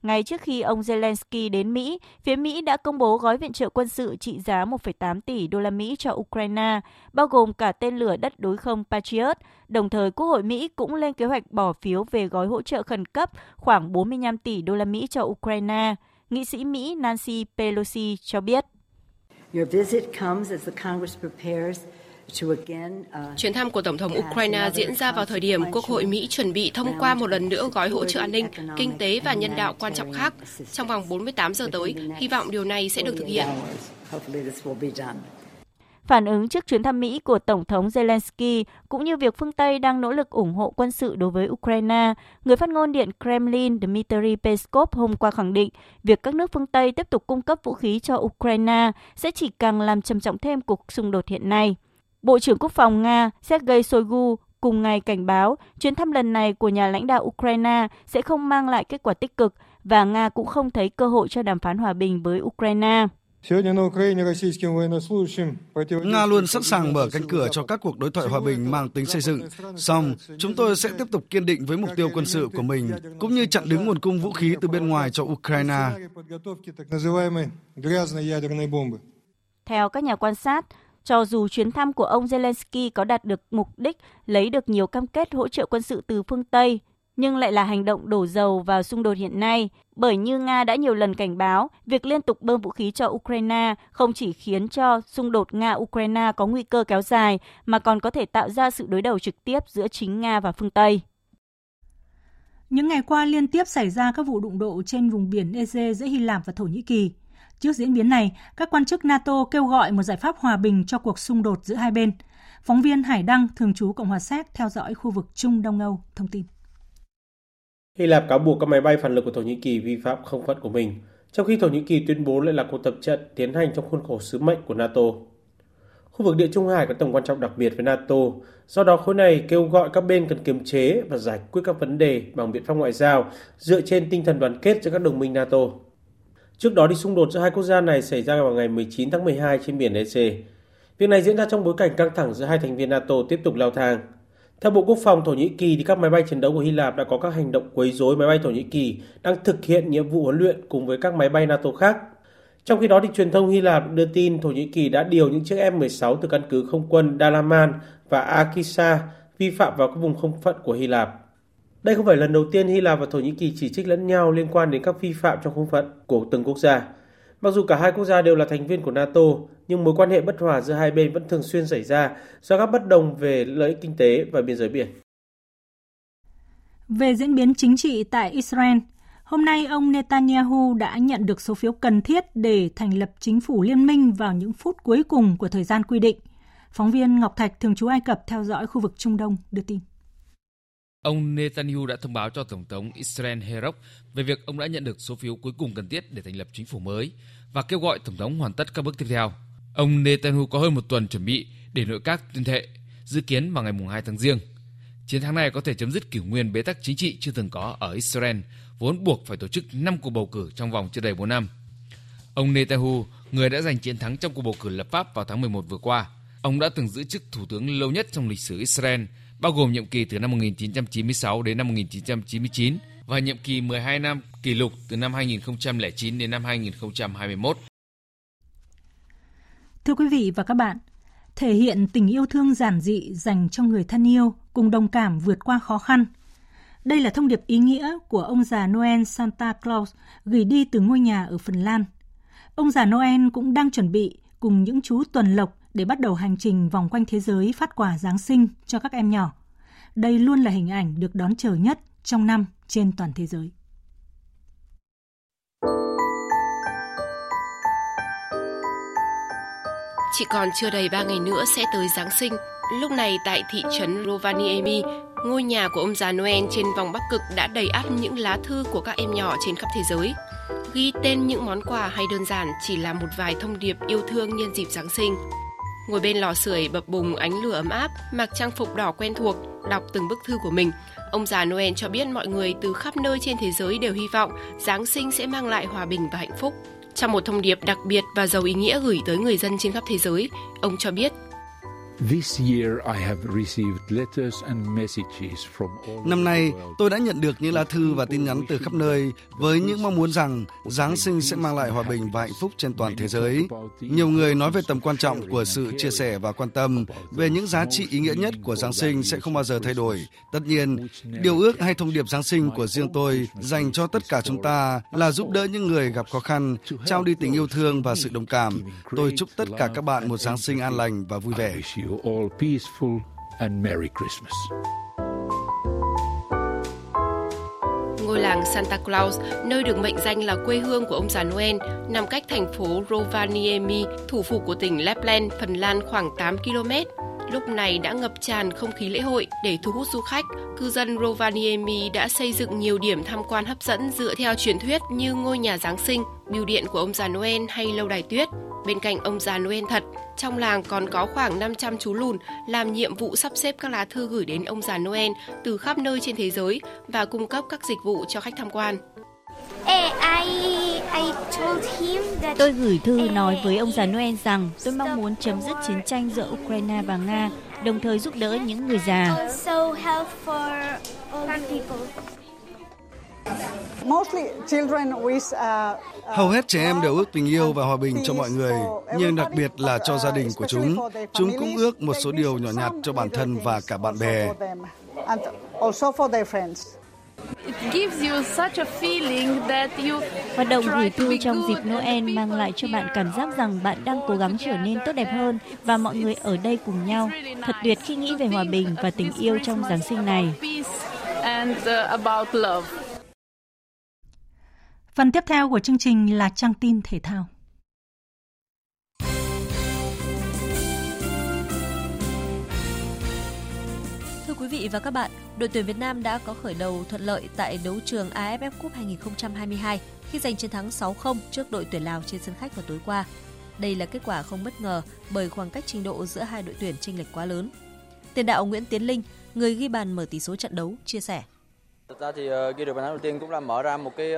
Ngay trước khi ông Zelensky đến Mỹ, phía Mỹ đã công bố gói viện trợ quân sự trị giá một phẩy tám tỷ đô la Mỹ cho Ukraine, bao gồm cả tên lửa đất đối không Patriot. Đồng thời, Quốc hội Mỹ cũng lên kế hoạch bỏ phiếu về gói hỗ trợ khẩn cấp khoảng bốn mươi lăm tỷ đô la Mỹ cho Ukraine. Nghị sĩ Mỹ Nancy Pelosi cho biết. Chuyến thăm của Tổng thống Ukraine diễn ra vào thời điểm Quốc hội Mỹ chuẩn bị thông qua một lần nữa gói hỗ trợ an ninh, kinh tế và nhân đạo quan trọng khác. Trong vòng bốn mươi tám giờ tới, hy vọng điều này sẽ được thực hiện. Phản ứng trước chuyến thăm Mỹ của Tổng thống Zelensky, cũng như việc phương Tây đang nỗ lực ủng hộ quân sự đối với Ukraine, người phát ngôn Điện Kremlin Dmitry Peskov hôm qua khẳng định việc các nước phương Tây tiếp tục cung cấp vũ khí cho Ukraine sẽ chỉ càng làm trầm trọng thêm cuộc xung đột hiện nay. Bộ trưởng Quốc phòng Nga Sergei Shoigu cùng ngày cảnh báo chuyến thăm lần này của nhà lãnh đạo Ukraine sẽ không mang lại kết quả tích cực và Nga cũng không thấy cơ hội cho đàm phán hòa bình với Ukraine. Nga luôn sẵn sàng mở cánh cửa cho các cuộc đối thoại hòa bình mang tính xây dựng. Song, chúng tôi sẽ tiếp tục kiên định với mục tiêu quân sự của mình, cũng như chặn đứng nguồn cung vũ khí từ bên ngoài cho Ukraine. Theo các nhà quan sát, cho dù chuyến thăm của ông Zelensky có đạt được mục đích lấy được nhiều cam kết hỗ trợ quân sự từ phương Tây, nhưng lại là hành động đổ dầu vào xung đột hiện nay. Bởi như Nga đã nhiều lần cảnh báo, việc liên tục bơm vũ khí cho Ukraine không chỉ khiến cho xung đột Nga-Ukraine có nguy cơ kéo dài, mà còn có thể tạo ra sự đối đầu trực tiếp giữa chính Nga và phương Tây. Những ngày qua liên tiếp xảy ra các vụ đụng độ trên vùng biển Ege giữa Hy Lạp và Thổ Nhĩ Kỳ. Trước diễn biến này, các quan chức NATO kêu gọi một giải pháp hòa bình cho cuộc xung đột giữa hai bên. Phóng viên Hải Đăng, thường trú Cộng hòa Séc, theo dõi khu vực Trung Đông Âu, thông tin. Hy Lạp cáo buộc các máy bay phản lực của Thổ Nhĩ Kỳ vi phạm không phận của mình, trong khi Thổ Nhĩ Kỳ tuyên bố lại là cuộc tập trận tiến hành trong khuôn khổ sứ mệnh của NATO. Khu vực Địa Trung Hải có tầm quan trọng đặc biệt với NATO, do đó khối này kêu gọi các bên cần kiềm chế và giải quyết các vấn đề bằng biện pháp ngoại giao dựa trên tinh thần đoàn kết giữa các đồng minh NATO. Trước đó, thì xung đột giữa hai quốc gia này xảy ra vào ngày mười chín tháng mười hai trên biển Ege. Việc này diễn ra trong bối cảnh căng thẳng giữa hai thành viên NATO tiếp tục leo thang. Theo Bộ Quốc phòng Thổ Nhĩ Kỳ, thì các máy bay chiến đấu của Hy Lạp đã có các hành động quấy rối máy bay Thổ Nhĩ Kỳ đang thực hiện nhiệm vụ huấn luyện cùng với các máy bay NATO khác. Trong khi đó, thì truyền thông Hy Lạp đưa tin Thổ Nhĩ Kỳ đã điều những chiếc ép mười sáu từ căn cứ không quân Dalaman và Akisa vi phạm vào các vùng không phận của Hy Lạp. Đây không phải lần đầu tiên Hy Lạp và Thổ Nhĩ Kỳ chỉ trích lẫn nhau liên quan đến các vi phạm trong không phận của từng quốc gia. Mặc dù cả hai quốc gia đều là thành viên của NATO, nhưng mối quan hệ bất hòa giữa hai bên vẫn thường xuyên xảy ra do các bất đồng về lợi ích kinh tế và biên giới biển. Về diễn biến chính trị tại Israel, hôm nay ông Netanyahu đã nhận được số phiếu cần thiết để thành lập chính phủ liên minh vào những phút cuối cùng của thời gian quy định. Phóng viên Ngọc Thạch, thường trú Ai Cập, theo dõi khu vực Trung Đông, đưa tin. Ông Netanyahu đã thông báo cho Tổng thống Israel Herzog về việc ông đã nhận được số phiếu cuối cùng cần thiết để thành lập chính phủ mới và kêu gọi Tổng thống hoàn tất các bước tiếp theo. Ông Netanyahu có hơn một tuần chuẩn bị để nội các tuyên thệ, dự kiến vào ngày hai tháng Giêng. Chiến thắng này có thể chấm dứt kỷ nguyên bế tắc chính trị chưa từng có ở Israel, vốn buộc phải tổ chức năm cuộc bầu cử trong vòng chưa đầy bốn năm. Ông Netanyahu, người đã giành chiến thắng trong cuộc bầu cử lập pháp vào tháng mười một vừa qua, ông đã từng giữ chức thủ tướng lâu nhất trong lịch sử Israel, bao gồm nhiệm kỳ từ năm một nghìn chín trăm chín mươi sáu đến năm một nghìn chín trăm chín mươi chín và nhiệm kỳ mười hai năm kỷ lục từ năm hai nghìn không trăm lẻ chín đến năm hai nghìn không trăm hai mươi mốt. Thưa quý vị và các bạn, thể hiện tình yêu thương giản dị dành cho người thân yêu, cùng đồng cảm vượt qua khó khăn. Đây là thông điệp ý nghĩa của ông già Noel Santa Claus gửi đi từ ngôi nhà ở Phần Lan. Ông già Noel cũng đang chuẩn bị cùng những chú tuần lộc để bắt đầu hành trình vòng quanh thế giới phát quà Giáng sinh cho các em nhỏ. Đây luôn là hình ảnh được đón chờ nhất trong năm trên toàn thế giới. Chỉ còn chưa đầy ba ngày nữa sẽ tới Giáng sinh. Lúc này tại thị trấn Rovaniemi, ngôi nhà của ông già Noel trên vòng Bắc Cực đã đầy ắp những lá thư của các em nhỏ trên khắp thế giới. Ghi tên những món quà hay đơn giản chỉ là một vài thông điệp yêu thương nhân dịp Giáng sinh. Ngồi bên lò sưởi bập bùng ánh lửa ấm áp, mặc trang phục đỏ quen thuộc, đọc từng bức thư của mình, ông già Noel cho biết mọi người từ khắp nơi trên thế giới đều hy vọng Giáng sinh sẽ mang lại hòa bình và hạnh phúc. Trong một thông điệp đặc biệt và giàu ý nghĩa gửi tới người dân trên khắp thế giới, ông cho biết: Năm nay, tôi đã nhận được những lá thư và tin nhắn từ khắp nơi với những mong muốn rằng Giáng sinh sẽ mang lại hòa bình và hạnh phúc trên toàn thế giới. Nhiều người nói về tầm quan trọng của sự chia sẻ và quan tâm, về những giá trị ý nghĩa nhất của Giáng sinh sẽ không bao giờ thay đổi. Tất nhiên, điều ước hay thông điệp Giáng sinh của riêng tôi dành cho tất cả chúng ta là giúp đỡ những người gặp khó khăn, trao đi tình yêu thương và sự đồng cảm. Tôi chúc tất cả các bạn một Giáng sinh an lành và vui vẻ. You all peaceful and Merry Christmas. Ngôi làng Santa Claus, nơi được mệnh danh là quê hương của ông già Noel, nằm cách thành phố Rovaniemi, thủ phủ của tỉnh Lapland, Phần Lan khoảng tám ki lô mét. Lúc này đã ngập tràn không khí lễ hội. Để thu hút du khách, cư dân Rovaniemi đã xây dựng nhiều điểm tham quan hấp dẫn dựa theo truyền thuyết như ngôi nhà Giáng sinh, bưu điện của ông già Noel hay lâu đài tuyết. Bên cạnh ông già Noel thật, trong làng còn có khoảng năm trăm chú lùn làm nhiệm vụ sắp xếp các lá thư gửi đến ông già Noel từ khắp nơi trên thế giới và cung cấp các dịch vụ cho khách tham quan. Tôi gửi thư nói với ông già Noel rằng tôi mong muốn chấm dứt chiến tranh giữa Ukraine và Nga, đồng thời giúp đỡ những người già. Hầu hết trẻ em đều ước tình yêu và hòa bình cho mọi người, nhưng đặc biệt là cho gia đình của chúng. Chúng cũng ước một số điều nhỏ nhặt cho bản thân và cả bạn bè. Hoạt động gửi thư trong dịp Noel mang lại cho bạn cảm giác rằng bạn đang cố gắng trở nên tốt đẹp hơn và mọi người ở đây cùng nhau. Thật tuyệt khi nghĩ về hòa bình và tình yêu trong Giáng sinh này. Phần tiếp theo của chương trình là trang tin thể thao. Thưa quý vị và các bạn, đội tuyển Việt Nam đã có khởi đầu thuận lợi tại đấu trường a ép ép Cup hai không hai hai khi giành chiến thắng sáu không trước đội tuyển Lào trên sân khách vào tối qua. Đây là kết quả không bất ngờ bởi khoảng cách trình độ giữa hai đội tuyển chênh lệch quá lớn. Tiền đạo Nguyễn Tiến Linh, người ghi bàn mở tỷ số trận đấu, chia sẻ. Thực ra thì ghi được bàn thắng đầu tiên cũng là mở ra một cái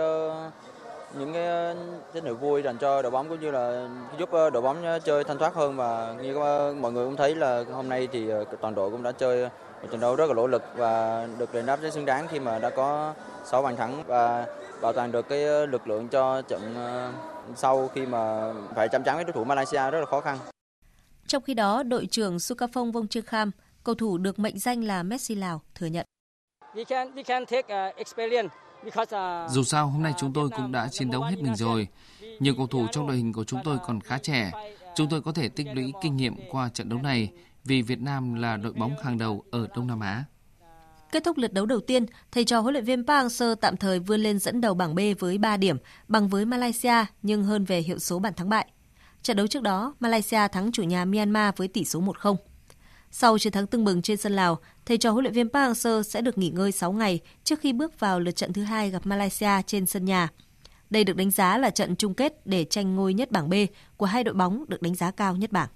những cái tín hiệu vui dành cho đội bóng cũng như là giúp đội bóng chơi thanh thoát hơn, và như mọi người cũng thấy là hôm nay thì toàn đội cũng đã chơi một trận đấu rất là nỗ lực và được đền đáp rất xứng đáng khi mà đã có sáu bàn thắng và bảo toàn được cái lực lượng cho trận sau khi mà phải chạm trán với đối thủ Malaysia rất là khó khăn. Trong khi đó, đội trưởng Sukhapong Vongchekam, cầu thủ được mệnh danh là Messi Lào, thừa nhận. We can, we can take experience. Dù sao hôm nay chúng tôi cũng đã chiến đấu hết mình rồi. Nhiều cầu thủ trong đội hình của chúng tôi còn khá trẻ. Chúng tôi có thể tích lũy kinh nghiệm qua trận đấu này vì Việt Nam là đội bóng hàng đầu ở Đông Nam Á. Kết thúc lượt đấu đầu tiên, thầy trò huấn luyện viên Park Hang-seo tạm thời vươn lên dẫn đầu bảng B với ba điểm, bằng với Malaysia nhưng hơn về hiệu số bàn thắng bại. Trận đấu trước đó, Malaysia thắng chủ nhà Myanmar với tỷ số một không. Sau chiến thắng tưng bừng trên sân Lào, thầy trò huấn luyện viên Park Hang-seo sẽ được nghỉ ngơi sáu ngày trước khi bước vào lượt trận thứ hai gặp Malaysia trên sân nhà. Đây được đánh giá là trận chung kết để tranh ngôi nhất bảng B của hai đội bóng được đánh giá cao nhất bảng.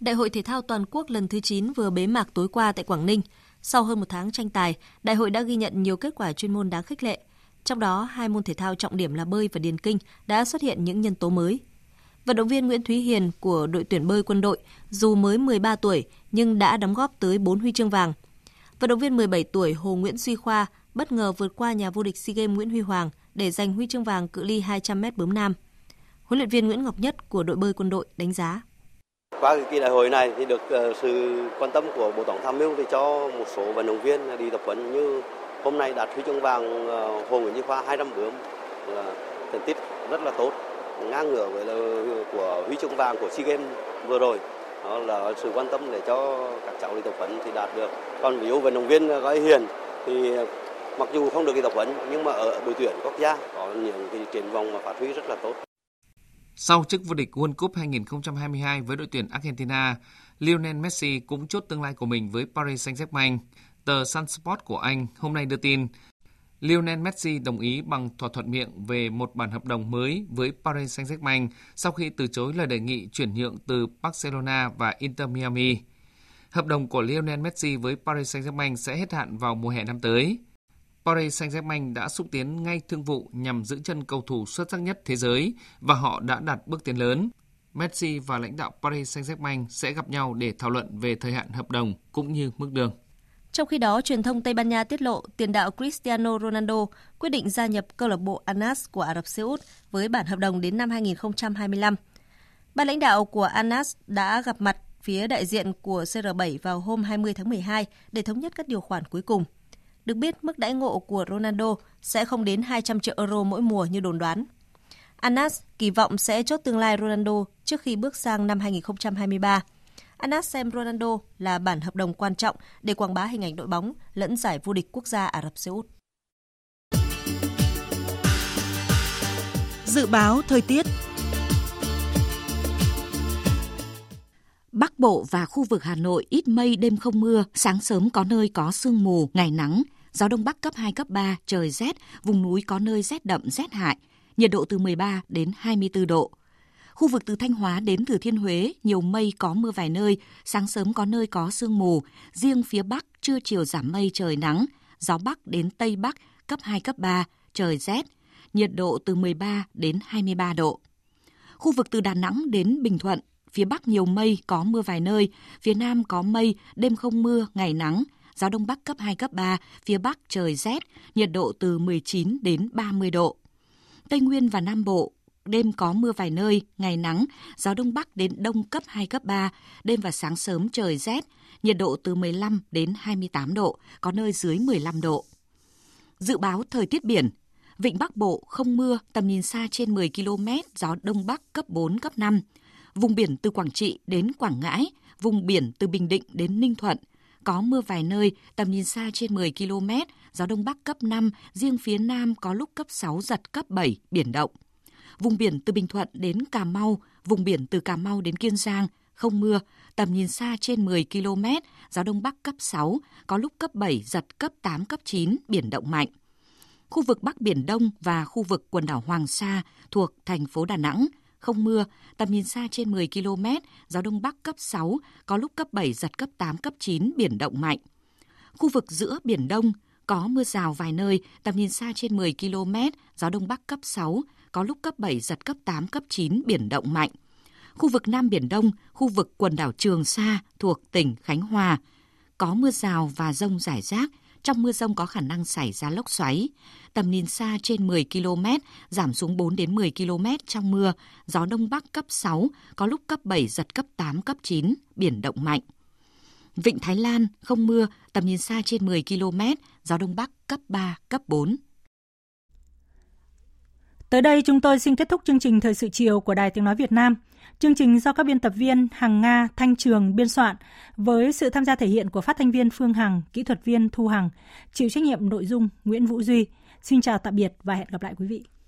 Đại hội thể thao toàn quốc lần thứ chín vừa bế mạc tối qua tại Quảng Ninh. Sau hơn một tháng tranh tài, đại hội đã ghi nhận nhiều kết quả chuyên môn đáng khích lệ. Trong đó, hai môn thể thao trọng điểm là bơi và điền kinh đã xuất hiện những nhân tố mới. Vận động viên Nguyễn Thúy Hiền của đội tuyển bơi quân đội dù mới mười ba tuổi nhưng đã đóng góp tới bốn huy chương vàng. Vận động viên mười bảy tuổi Hồ Nguyễn Duy Khoa bất ngờ vượt qua nhà vô địch SEA Games Nguyễn Huy Hoàng để giành huy chương vàng cự ly hai trăm mét bướm nam. Huấn luyện viên Nguyễn Ngọc Nhất của đội bơi quân đội đánh giá. Qua kỳ đại hội này thì được sự quan tâm của Bộ Tổng tham mưu thì cho một số vận động viên đi tập huấn, như hôm nay đạt huy chương vàng Hồ Nguyễn Duy Khoa hai trăm bướm là thành tích rất là tốt, ngang ngửa với của huy chương vàng của SEA Games vừa rồi. Đó là sự quan tâm để cho các cháu đi tập huấn thì đạt được. Còn ví dụ vận động viên Gói Hiền thì mặc dù không được đi tập huấn nhưng mà ở đội tuyển quốc gia có những cái triển vọng mà phát huy rất là tốt. Sau chức vô địch World Cup hai không hai hai với đội tuyển Argentina, Lionel Messi cũng chốt tương lai của mình với Paris Saint-Germain. Tờ Sun Sport của Anh hôm nay đưa tin Lionel Messi đồng ý bằng thỏa thuận miệng về một bản hợp đồng mới với Paris Saint-Germain sau khi từ chối lời đề nghị chuyển nhượng từ Barcelona và Inter Miami. Hợp đồng của Lionel Messi với Paris Saint-Germain sẽ hết hạn vào mùa hè năm tới. Paris Saint-Germain đã xúc tiến ngay thương vụ nhằm giữ chân cầu thủ xuất sắc nhất thế giới và họ đã đạt bước tiến lớn. Messi và lãnh đạo Paris Saint-Germain sẽ gặp nhau để thảo luận về thời hạn hợp đồng cũng như mức lương. Trong khi đó, truyền thông Tây Ban Nha tiết lộ tiền đạo Cristiano Ronaldo quyết định gia nhập câu lạc bộ Al Nassr của Ả Rập Xê Út với bản hợp đồng đến năm hai không hai lăm. Ban lãnh đạo của Al Nassr đã gặp mặt phía đại diện của xê rờ bảy vào hôm hai mươi tháng mười hai để thống nhất các điều khoản cuối cùng. Được biết, mức đãi ngộ của Ronaldo sẽ không đến hai trăm triệu euro mỗi mùa như đồn đoán. Al Nassr kỳ vọng sẽ chốt tương lai Ronaldo trước khi bước sang năm hai không hai ba. Al Nassr xem Ronaldo là bản hợp đồng quan trọng để quảng bá hình ảnh đội bóng lẫn giải vô địch quốc gia Ả Rập Xê Út. Dự báo thời tiết. Bắc Bộ và khu vực Hà Nội ít mây, đêm không mưa, sáng sớm có nơi có sương mù, ngày nắng, gió đông bắc cấp hai, cấp ba, trời rét, vùng núi có nơi rét đậm, rét hại, nhiệt độ từ mười ba đến hai mươi tư độ. Khu vực từ Thanh Hóa đến Thừa Thiên Huế, nhiều mây có mưa vài nơi, sáng sớm có nơi có sương mù, riêng phía Bắc trưa chiều giảm mây trời nắng, gió Bắc đến Tây Bắc cấp hai, cấp ba, trời rét, nhiệt độ từ mười ba đến hai mươi ba độ. Khu vực từ Đà Nẵng đến Bình Thuận, phía Bắc nhiều mây, có mưa vài nơi, phía Nam có mây, đêm không mưa, ngày nắng, gió Đông Bắc cấp hai, cấp ba, phía Bắc trời rét, nhiệt độ từ mười chín đến ba mươi độ. Tây Nguyên và Nam Bộ, đêm có mưa vài nơi, ngày nắng, gió Đông Bắc đến Đông cấp hai, cấp ba, đêm và sáng sớm trời rét, nhiệt độ từ mười lăm đến hai mươi tám độ, có nơi dưới mười lăm độ. Dự báo thời tiết biển, vịnh Bắc Bộ không mưa, tầm nhìn xa trên mười ki lô mét, gió Đông Bắc cấp bốn, cấp năm. Vùng biển từ Quảng Trị đến Quảng Ngãi, vùng biển từ Bình Định đến Ninh Thuận, có mưa vài nơi, tầm nhìn xa trên mười ki lô mét, gió Đông Bắc cấp năm, riêng phía Nam có lúc cấp sáu, giật cấp bảy, biển động. Vùng biển từ Bình Thuận đến Cà Mau, vùng biển từ Cà Mau đến Kiên Giang, không mưa, tầm nhìn xa trên mười ki lô mét, gió Đông Bắc cấp sáu, có lúc cấp bảy, giật cấp tám, cấp chín, biển động mạnh. Khu vực Bắc Biển Đông và khu vực quần đảo Hoàng Sa thuộc thành phố Đà Nẵng, không mưa, tầm nhìn xa trên mười ki lô mét, gió Đông Bắc cấp sáu, có lúc cấp bảy, giật cấp tám, cấp chín, biển động mạnh. Khu vực giữa Biển Đông có mưa rào vài nơi, tầm nhìn xa trên mười ki lô mét, gió Đông Bắc cấp sáu, có lúc cấp bảy, giật cấp tám, cấp chín, biển động mạnh. Khu vực Nam Biển Đông, khu vực quần đảo Trường Sa thuộc tỉnh Khánh Hòa, có mưa rào và dông rải rác. Trong mưa dông có khả năng xảy ra lốc xoáy. Tầm nhìn xa trên mười ki lô mét, giảm xuống bốn đến mười ki lô mét trong mưa. Gió Đông Bắc cấp sáu, có lúc cấp bảy, giật cấp tám, cấp chín, biển động mạnh. Vịnh Thái Lan không mưa, tầm nhìn xa trên mười ki lô mét, gió Đông Bắc cấp ba, cấp bốn. Tới đây chúng tôi xin kết thúc chương trình Thời sự chiều của Đài Tiếng Nói Việt Nam. Chương trình do các biên tập viên Hằng Nga, Thanh Trường biên soạn với sự tham gia thể hiện của phát thanh viên Phương Hằng, kỹ thuật viên Thu Hằng, chịu trách nhiệm nội dung Nguyễn Vũ Duy. Xin chào tạm biệt và hẹn gặp lại quý vị.